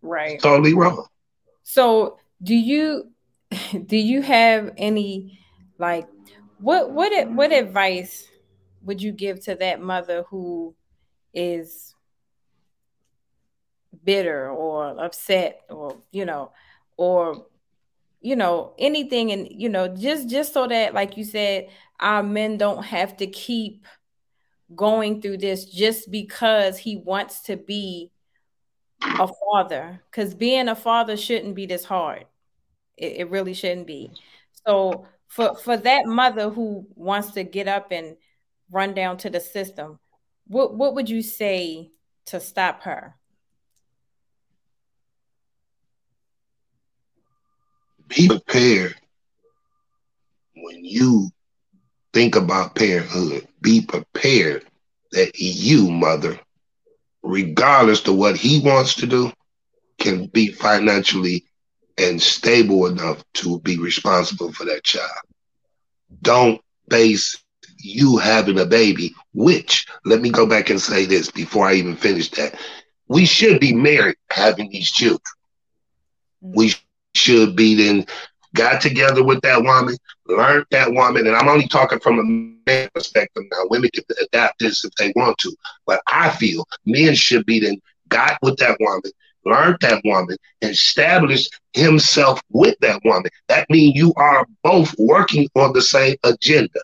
Right. It's totally wrong. So do you have any, like, what advice would you give to that mother who is bitter or upset or anything? And, just so that, like you said, our men don't have to keep going through this just because he wants to be a father, because being a father shouldn't be this hard. It really shouldn't be. So for that mother who wants to get up and run down to the system, what would you say to stop her? Be prepared. When you think about parenthood, be prepared that you, mother, regardless of what he wants to do, can be financially and stable enough to be responsible for that child. Don't base you having a baby, which, let me go back and say this before I even finish that. We should be married having these children. We should be then got together with that woman, learned that woman, and I'm only talking from a man perspective now. Women can adapt this if they want to, but I feel men should be then got with that woman, learned that woman, established himself with that woman. That means you are both working on the same agenda.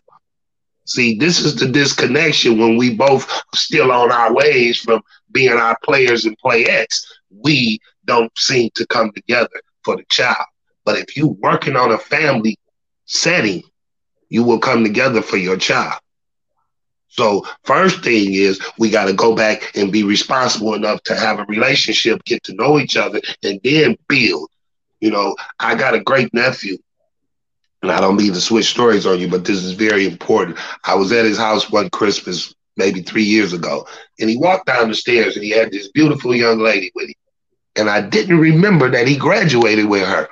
See, this is the disconnection when we both still on our ways from being our players and playettes. We don't seem to come together for the child. But if you're working on a family setting, you will come together for your child. So first thing is we got to go back and be responsible enough to have a relationship, get to know each other, and then build. You know, I got a great nephew, and I don't mean to switch stories on you, but this is very important. I was at his house one Christmas, maybe 3 years ago, and he walked down the stairs, and he had this beautiful young lady with him. And I didn't remember that he graduated with her.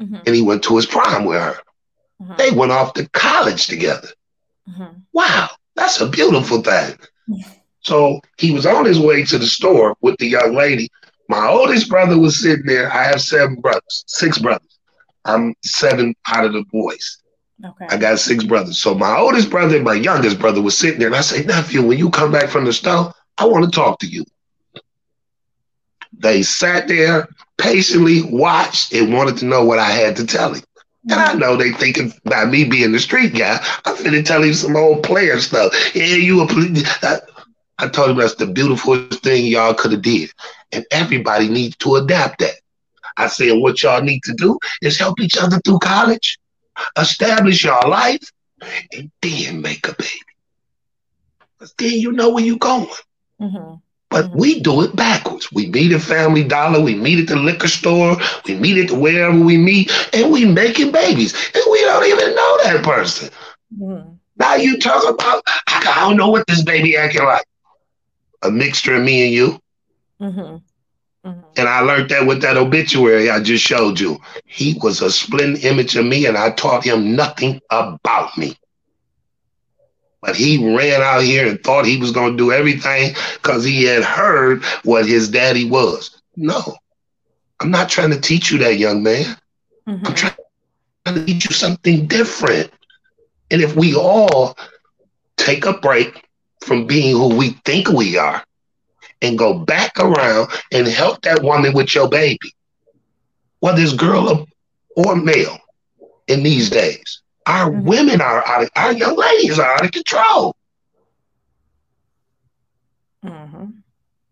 Mm-hmm. And he went to his prom with her. Mm-hmm. They went off to college together. Mm-hmm. Wow, that's a beautiful thing. Yeah. So he was on his way to the store with the young lady. My oldest brother was sitting there. I have six brothers. I'm seven out of the boys. Okay. I got six brothers. So my oldest brother and my youngest brother was sitting there. And I said, nephew, when you come back from the store, I want to talk to you. They sat there, patiently watched, and wanted to know what I had to tell him. And I know they thinking by me being the street guy, I'm finna tell him some old player stuff. Yeah, you a police. I told him that's the beautifulest thing y'all could have did. And everybody needs to adapt that. I said, what y'all need to do is help each other through college, establish your life, and then make a baby. Because then you know where you're going. Mm-hmm. But we do it backwards. We meet at Family Dollar, we meet at the liquor store, we meet at wherever we meet, and we making babies. And we don't even know that person. Mm-hmm. Now you talk about, I don't know what this baby acting like. A mixture of me and you. Mm-hmm. Mm-hmm. And I learned that with that obituary I just showed you. He was a splitting image of me, and I taught him nothing about me. But he ran out here and thought he was going to do everything because he had heard what his daddy was. No, I'm not trying to teach you that, young man. Mm-hmm. I'm trying to teach you something different. And if we all take a break from being who we think we are and go back around and help that woman with your baby, whether it's girl or male in these days, our women are out of, our young ladies are out of control. Mm-hmm.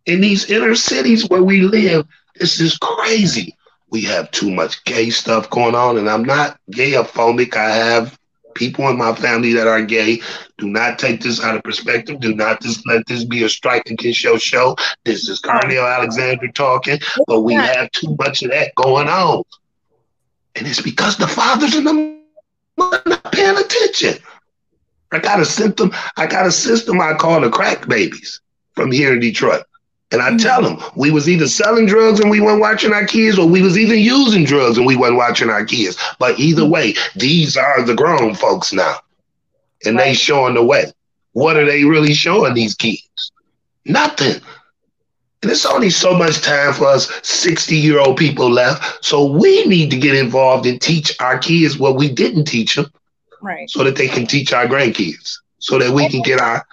In these inner cities where we live, this is crazy. We have too much gay stuff going on, and I'm not gay-ophobic. I have people in my family that are gay. Do not take this out of perspective. Do not just let this be a strike against your show. This is Carnell Alexander talking, but we have too much of that going on. And it's because the fathers and the not paying attention. I got a system I call the crack babies from here in Detroit. And I tell them we was either selling drugs and we weren't watching our kids, or we was even using drugs and we weren't watching our kids. But either way, these are the grown folks now. And they showing the way. What are they really showing these kids? Nothing. And it's only so much time for us 60-year-old people left. So we need to get involved and teach our kids what we didn't teach them. Right. So that they can teach our grandkids. So that we can get our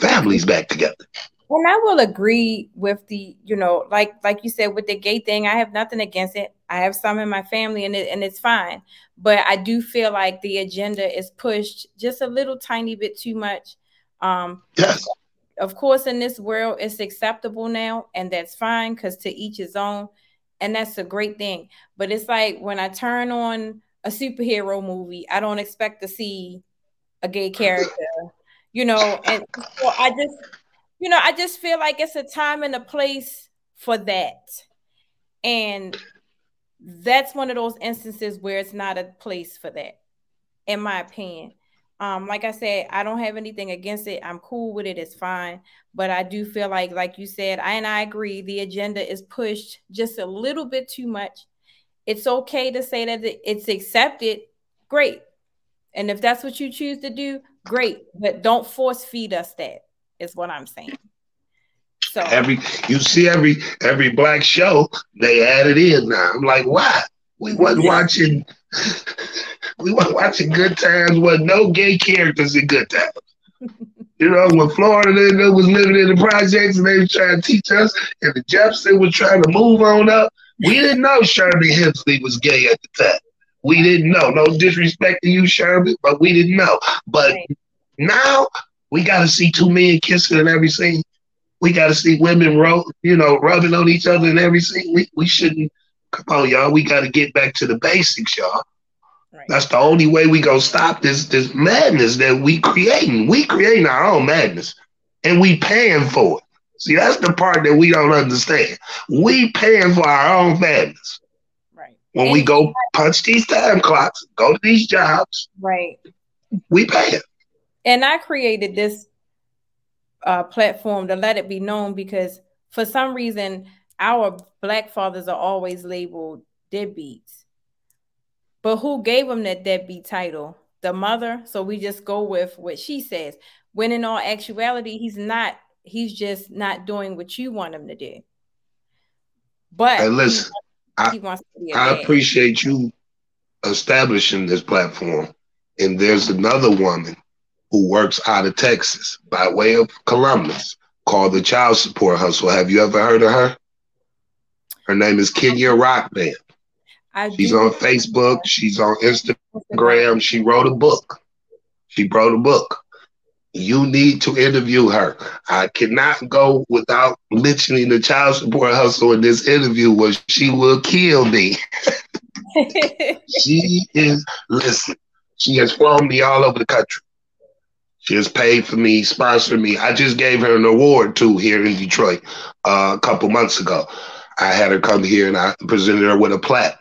families back together. And I will agree with the, you know, like you said, with the gay thing, I have nothing against it. I have some in my family, and it's fine. But I do feel like the agenda is pushed just a little tiny bit too much. Yes. Of course, in this world, it's acceptable now, and that's fine, because to each his own, and that's a great thing. But it's like when I turn on a superhero movie, I don't expect to see a gay character, you know, and so I just feel like it's a time and a place for that. And that's one of those instances where it's not a place for that, in my opinion. Like I said, I don't have anything against it. I'm cool with it. It's fine. But I do feel like you said, I agree, the agenda is pushed just a little bit too much. It's okay to say that it's accepted. Great. And if that's what you choose to do, great. But don't force feed us that, is what I'm saying. So you see every black show, they add it in now. I'm like, why? We wasn't watching... We were watching Good Times with no gay characters in Good Times. You know, when Florida was living in the projects and they were trying to teach us, and the Jefferson was trying to move on up, we didn't know Sherman Hemsley was gay at the time. We didn't know. No disrespect to you, Sherman, but we didn't know. But now we got to see two men kissing in every scene. We got to see women, rubbing on each other in every scene. We shouldn't. Come on, y'all. We got to get back to the basics, y'all. Right. That's the only way we gonna stop this madness that we creating. We creating our own madness, and we paying for it. See, that's the part that we don't understand. We paying for our own madness. Right. When we go punch these time clocks, go to these jobs. Right. We paying. And I created this platform to let it be known, because for some reason our black fathers are always labeled deadbeats. But who gave them that deadbeat title? The mother. So we just go with what she says. When in all actuality, he's just not doing what you want him to do. But hey, listen, he wants to be a dad. I appreciate you establishing this platform. And there's another woman who works out of Texas by way of Columbus called the Child Support Hustle. Have you ever heard of her? Her name is Kenya Rockman. She's on Facebook. She's on Instagram. She wrote a book. You need to interview her. I cannot go without mentioning the Child Support Hustle in this interview, where she will kill me. She has flown me all over the country. She has paid for me, sponsored me. I just gave her an award, too, here in Detroit a couple months ago. I had her come here and I presented her with a plaque.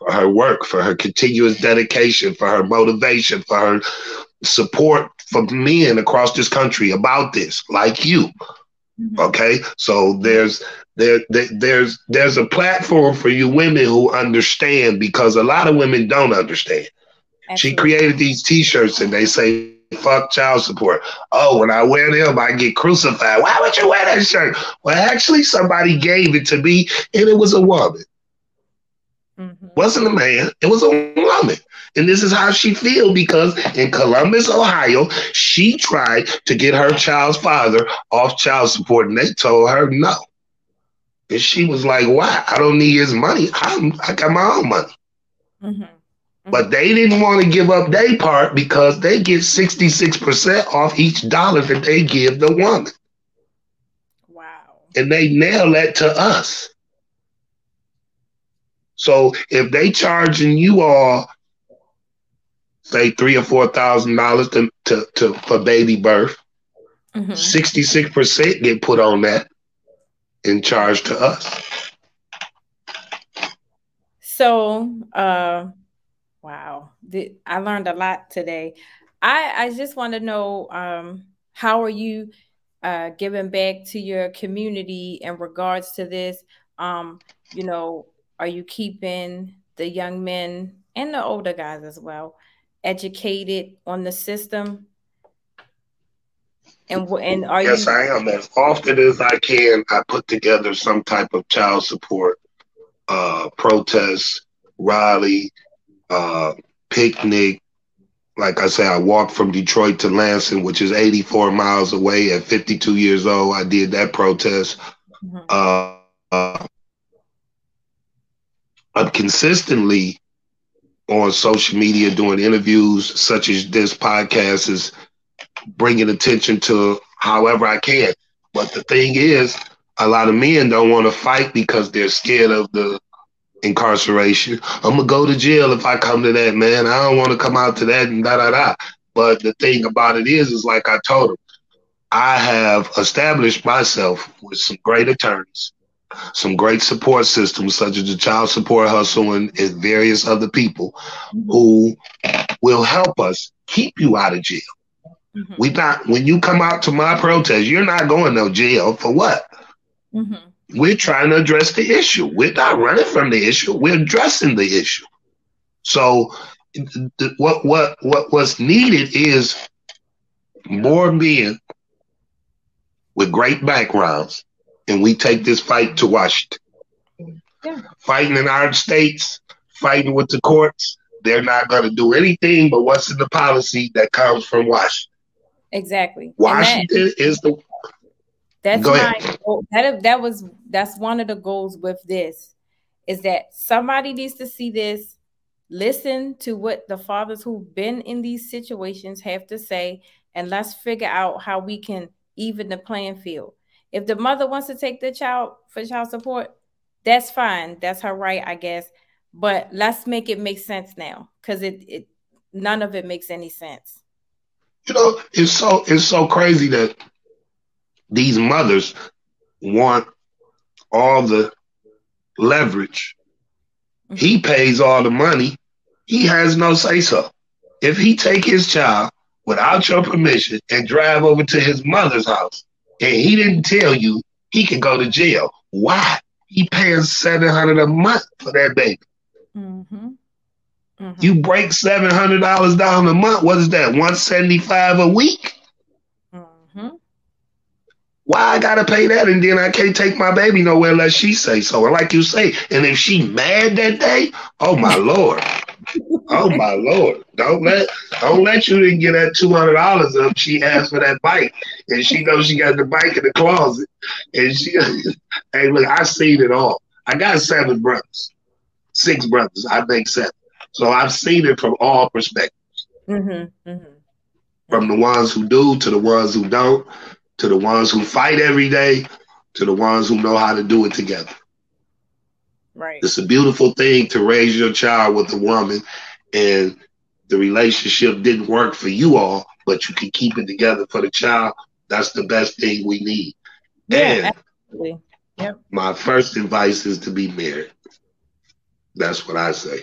For her work, for her continuous dedication, for her motivation, for her support for men across this country about this, like you. Mm-hmm. Okay, so there's a platform for you women who understand, because a lot of women don't understand. Absolutely. She created these T-shirts and they say, "Fuck child support." Oh, when I wear them, I get crucified. Why would you wear that shirt? Well, actually, somebody gave it to me, and it was a woman. Mm-hmm. Wasn't a man, it was a woman. And this is how she feels, because in Columbus, Ohio, she tried to get her child's father off child support, and they told her no. And she was like, why? I don't need his money. I got my own money. Mm-hmm. Mm-hmm. But they didn't want to give up their part, because they get 66% off each dollar that they give the woman. Wow. And they nail that to us. So if they charging you all, say $3,000 or $4,000 for baby birth, 66% get put on that and charged to us. So, wow, I learned a lot today. I just want to know how are you giving back to your community in regards to this? Are you keeping the young men and the older guys as well educated on the system? And are yes, you? Yes, I am. As often as I can, I put together some type of child support protest, rally, picnic. Like I say, I walked from Detroit to Lansing, which is 84 miles away. At 52 years old, I did that protest. Mm-hmm. consistently on social media doing interviews such as this podcast is bringing attention to however I can. But the thing is, a lot of men don't want to fight because they're scared of the incarceration. I'm going to go to jail if I come to that, man. I don't want to come out to that and da-da-da. But the thing about it is like I told him, I have established myself with some great attorneys, some great support systems such as the Child Support Hustle and various other people who will help us keep you out of jail. Mm-hmm. When you come out to my protest, you're not going to jail for what? Mm-hmm. We're trying to address the issue. We're not running from the issue. We're addressing the issue. So what's needed is more men with great backgrounds, and we take this fight to Washington. Yeah. Fighting in our states, fighting with the courts, they're not going to do anything but what's in the policy that comes from Washington. Exactly. Washington That's one of the goals with this, is that somebody needs to see this, listen to what the fathers who've been in these situations have to say, and let's figure out how we can even the playing field. If the mother wants to take the child for child support, that's fine. That's her right, I guess. But let's make it make sense now, because it none of it makes any sense. You know, it's so crazy that these mothers want all the leverage. Mm-hmm. He pays all the money. He has no say-so. If he take his child without your permission and drive over to his mother's house, and he didn't tell you, he can go to jail. Why? He paying $700 a month for that baby. Mm-hmm. Mm-hmm. You break $700 down a month. What is that? $175 a week? Mm-hmm. Why I gotta pay that and then I can't take my baby nowhere unless she say so? And like you say, and if she mad that day, oh my Lord, oh my Lord, don't let you didn't get that $200 up. She asked for that bike, and she knows she got the bike in the closet, and she. Hey, look, I seen it all. I got six brothers. I think seven. So I've seen it from all perspectives. Mm-hmm, mm-hmm. From the ones who do to the ones who don't, to the ones who fight every day, to the ones who know how to do it together. Right. It's a beautiful thing to raise your child with a woman, and the relationship didn't work for you all, but you can keep it together for the child. That's the best thing we need. Yeah, absolutely. Yep. My first advice is to be married. That's what I say.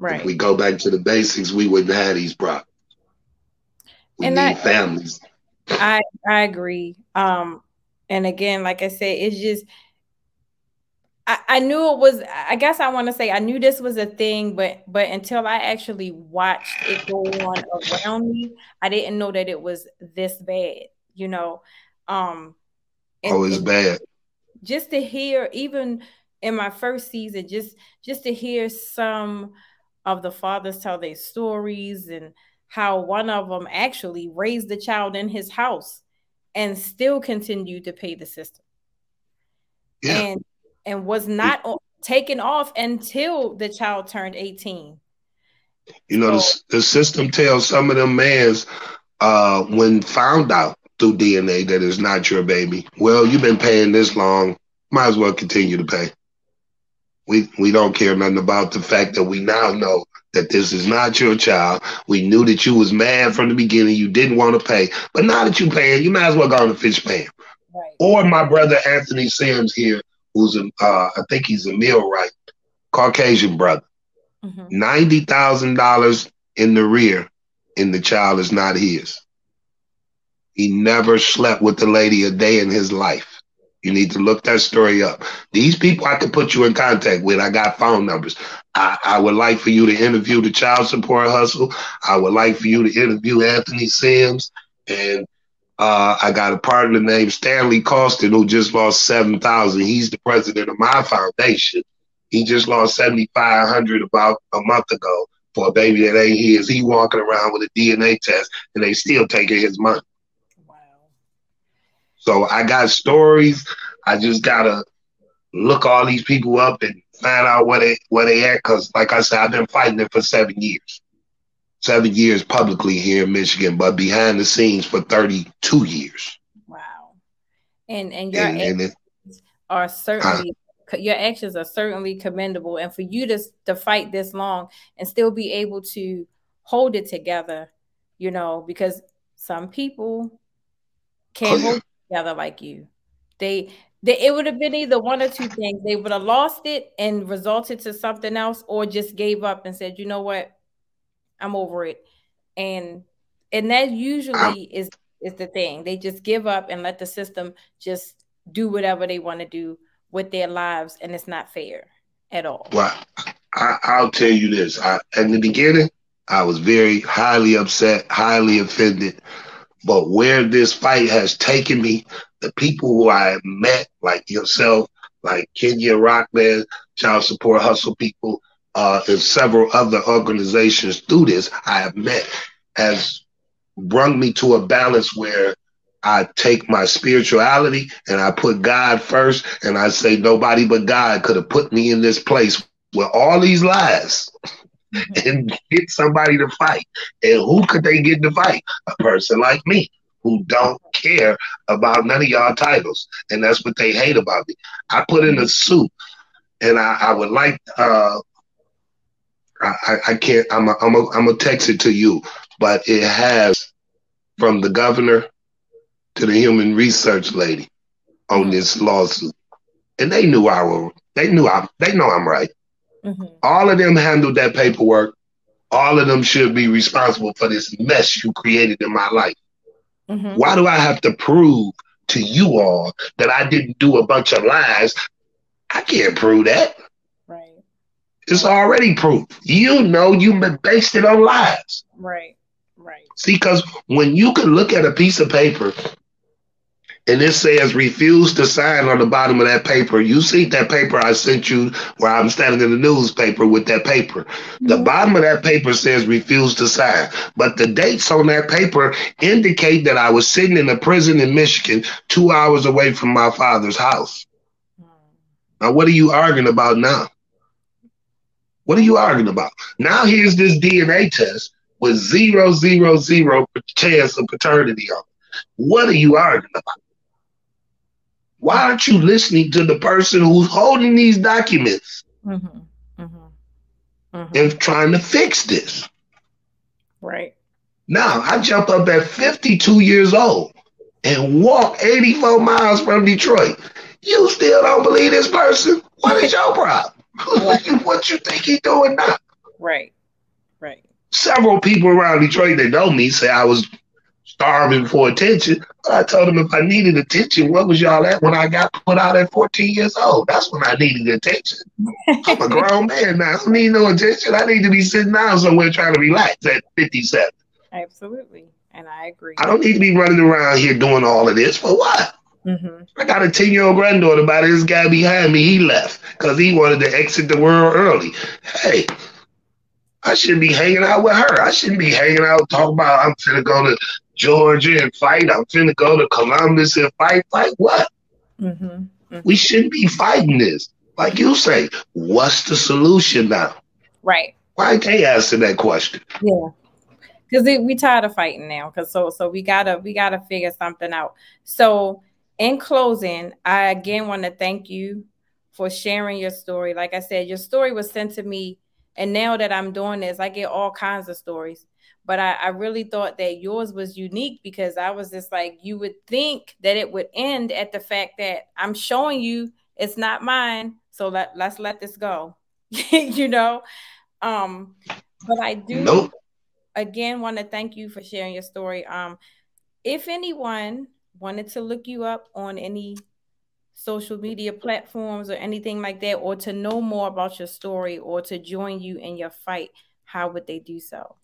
Right. If we go back to the basics, we wouldn't have these problems. We need families. I agree. And again, like I said, it's just, I knew this was a thing, but until I actually watched it go on around me, I didn't know that it was this bad, you know? It's bad. Just to hear, even in my first season, just to hear some of the fathers tell their stories and how one of them actually raised the child in his house and still continued to pay the system. Yeah. And was not taken off until the child turned 18. You know, so, the system tells some of them mans when found out through DNA that it's not your baby, well, you've been paying this long, might as well continue to pay. We don't care nothing about the fact that we now know that this is not your child. We knew that you was mad from the beginning. You didn't want to pay. But now that you're paying, you might as well go on the fish pan. Right. Or my brother Anthony Sims here, who's I think he's a millwright, Caucasian brother. Mm-hmm. $90,000 in the rear, and the child is not his. He never slept with the lady a day in his life. You need to look that story up. These people I can put you in contact with. I got phone numbers. I would like for you to interview the Child Support Hustle. I would like for you to interview Anthony Sims. And I got a partner named Stanley Costin who just lost $7,000. He's the president of my foundation. He just lost $7,500 about a month ago for a baby that ain't his. He walking around with a DNA test, and they still taking his money. So I got stories. I just gotta look all these people up and find out where they at. Because, like I said, I've been fighting it for 7 years. 7 years publicly here in Michigan, but behind the scenes for 32 years. Wow. And your actions are certainly your actions are certainly commendable. And for you to fight this long and still be able to hold it together, you know, because some people can't hold it together like you. It would have been either one or two things. They would have lost it and resulted to something else, or just gave up and said, you know what? I'm over it. And that usually is the thing. They just give up and let the system just do whatever they want to do with their lives. And it's not fair at all. Well, I'll tell you this. In the beginning, I was very highly upset, highly offended. But where this fight has taken me, the people who I have met, like yourself, like Kenya Rockman, Child Support Hustle people, and several other organizations through this I have met, has brought me to a balance where I take my spirituality and I put God first, and I say nobody but God could have put me in this place with all these lies and get somebody to fight. And who could they get to fight? A person like me, who don't care about none of y'all titles. And that's what they hate about me. I put in a suit, and I would like... I can't. I'm gonna text it to you, but it has from the governor to the human research lady on this lawsuit, and they knew I were. They know I'm right. Mm-hmm. All of them handled that paperwork. All of them should be responsible for this mess you created in my life. Mm-hmm. Why do I have to prove to you all that I didn't do a bunch of lies? I can't prove that. It's already proof. You know you've been based it on lies. Right, right. See, because when you can look at a piece of paper and it says refuse to sign on the bottom of that paper, you see that paper I sent you where I'm standing in the newspaper with that paper. Mm-hmm. The bottom of that paper says refuse to sign. But the dates on that paper indicate that I was sitting in a prison in Michigan 2 hours away from my father's house. Mm-hmm. Now, what are you arguing about now? What are you arguing about? Now here's this DNA test with 0.000 chance of paternity on it. What are you arguing about? Why aren't you listening to the person who's holding these documents and trying to fix this? Right. Now, I jump up at 52 years old and walk 84 miles from Detroit. You still don't believe this person? What is your problem? What you think he doing now? Right, right. Several people around Detroit that know me say I was starving for attention. But I told them if I needed attention, what was y'all at when I got put out at 14 years old? That's when I needed attention. I'm a grown man now. I don't need no attention. I need to be sitting down somewhere trying to relax at 57. Absolutely, and I agree. I don't need to be running around here doing all of this for what? Mm-hmm. I got a 10-year-old granddaughter by this guy behind me. He left because he wanted to exit the world early. Hey, I shouldn't be hanging out with her. I shouldn't be hanging out talking about I'm finna go to Georgia and fight. I'm finna go to Columbus and fight. Fight what? Mm-hmm. Mm-hmm. We shouldn't be fighting this. Like you say, what's the solution now? Right. Why can't they answer that question? Yeah. Because we tired of fighting now. Because so we gotta figure something out. So. In closing, I again want to thank you for sharing your story. Like I said, your story was sent to me, and now that I'm doing this, I get all kinds of stories. But I really thought that yours was unique because I was just like, you would think that it would end at the fact that I'm showing you it's not mine, so let's let this go, you know? But I do, again, want to thank you for sharing your story. If anyone... wanted to look you up on any social media platforms or anything like that, or to know more about your story or to join you in your fight, how would they do so?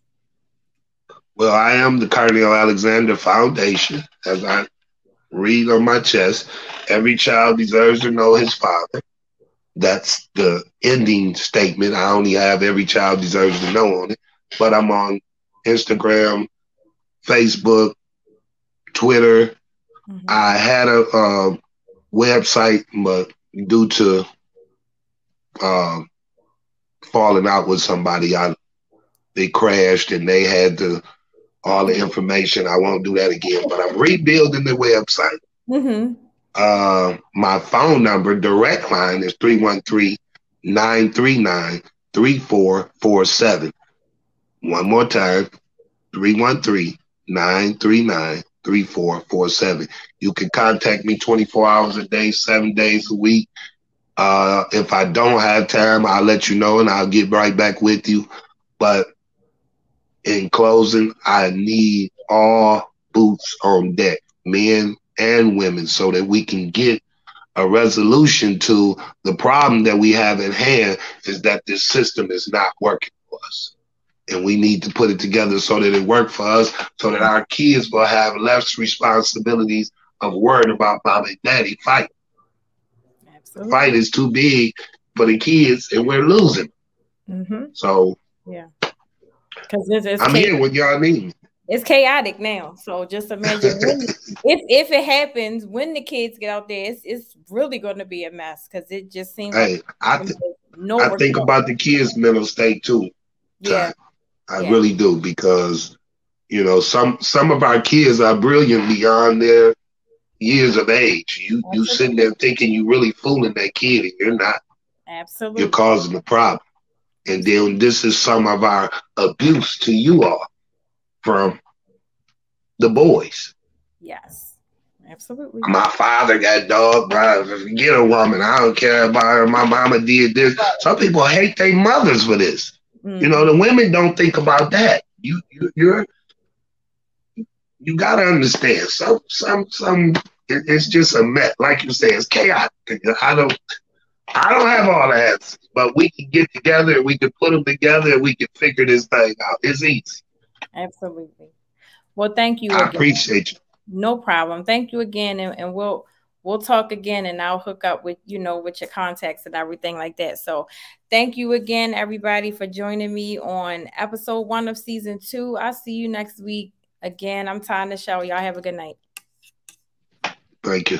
Well, I am the Carnell Alexander Foundation. As I read on my chest, every child deserves to know his father. That's the ending statement. I only have every child deserves to know on it, but I'm on Instagram, Facebook, Twitter. I had a website, but due to falling out with somebody. They crashed and they had all the information. I won't do that again, but I'm rebuilding the website. Mm-hmm. My phone number, direct line, is 313-939-3447. One more time, 313-939-3447. You can contact me 24 hours a day, 7 days a week. If I don't have time, I'll let you know and I'll get right back with you. But in closing, I need all boots on deck, men and women, so that we can get a resolution to the problem that we have at hand, is that this system is not working for us. And we need to put it together so that it works for us, so that our kids will have less responsibilities of worrying about mom and daddy fighting. Absolutely. The fight is too big for the kids, and we're losing. Mm-hmm. So, yeah, because I'm here when y'all need me. It's chaotic now, so just imagine when, if it happens, when the kids get out there, it's really going to be a mess, because it just seems. Hey, I think about the kids' mental state too. Yeah, I really do, because some of our kids are brilliant beyond their years of age. You sitting there thinking you really fooling that kid, and you're not. Absolutely, you're causing the problem. And then this is some of our abuse to you all from the boys. Yes, absolutely. My father got dog brothers. Get a woman. I don't care about her. My mama did this. Some people hate their mothers for this. Mm. The women don't think about that. You got to understand. It's just a mess. Like you say, it's chaotic. I don't have all the answers, but we can get together and we can put them together and we can figure this thing out. It's easy. Absolutely. Well, thank you. I appreciate you. No problem. Thank you again. And we'll talk again, and I'll hook up with, with your contacts and everything like that. So thank you again, everybody, for joining me on episode 1 of season 2. I'll see you next week. Again, I'm Tyna Shell. Y'all have a good night. Thank you.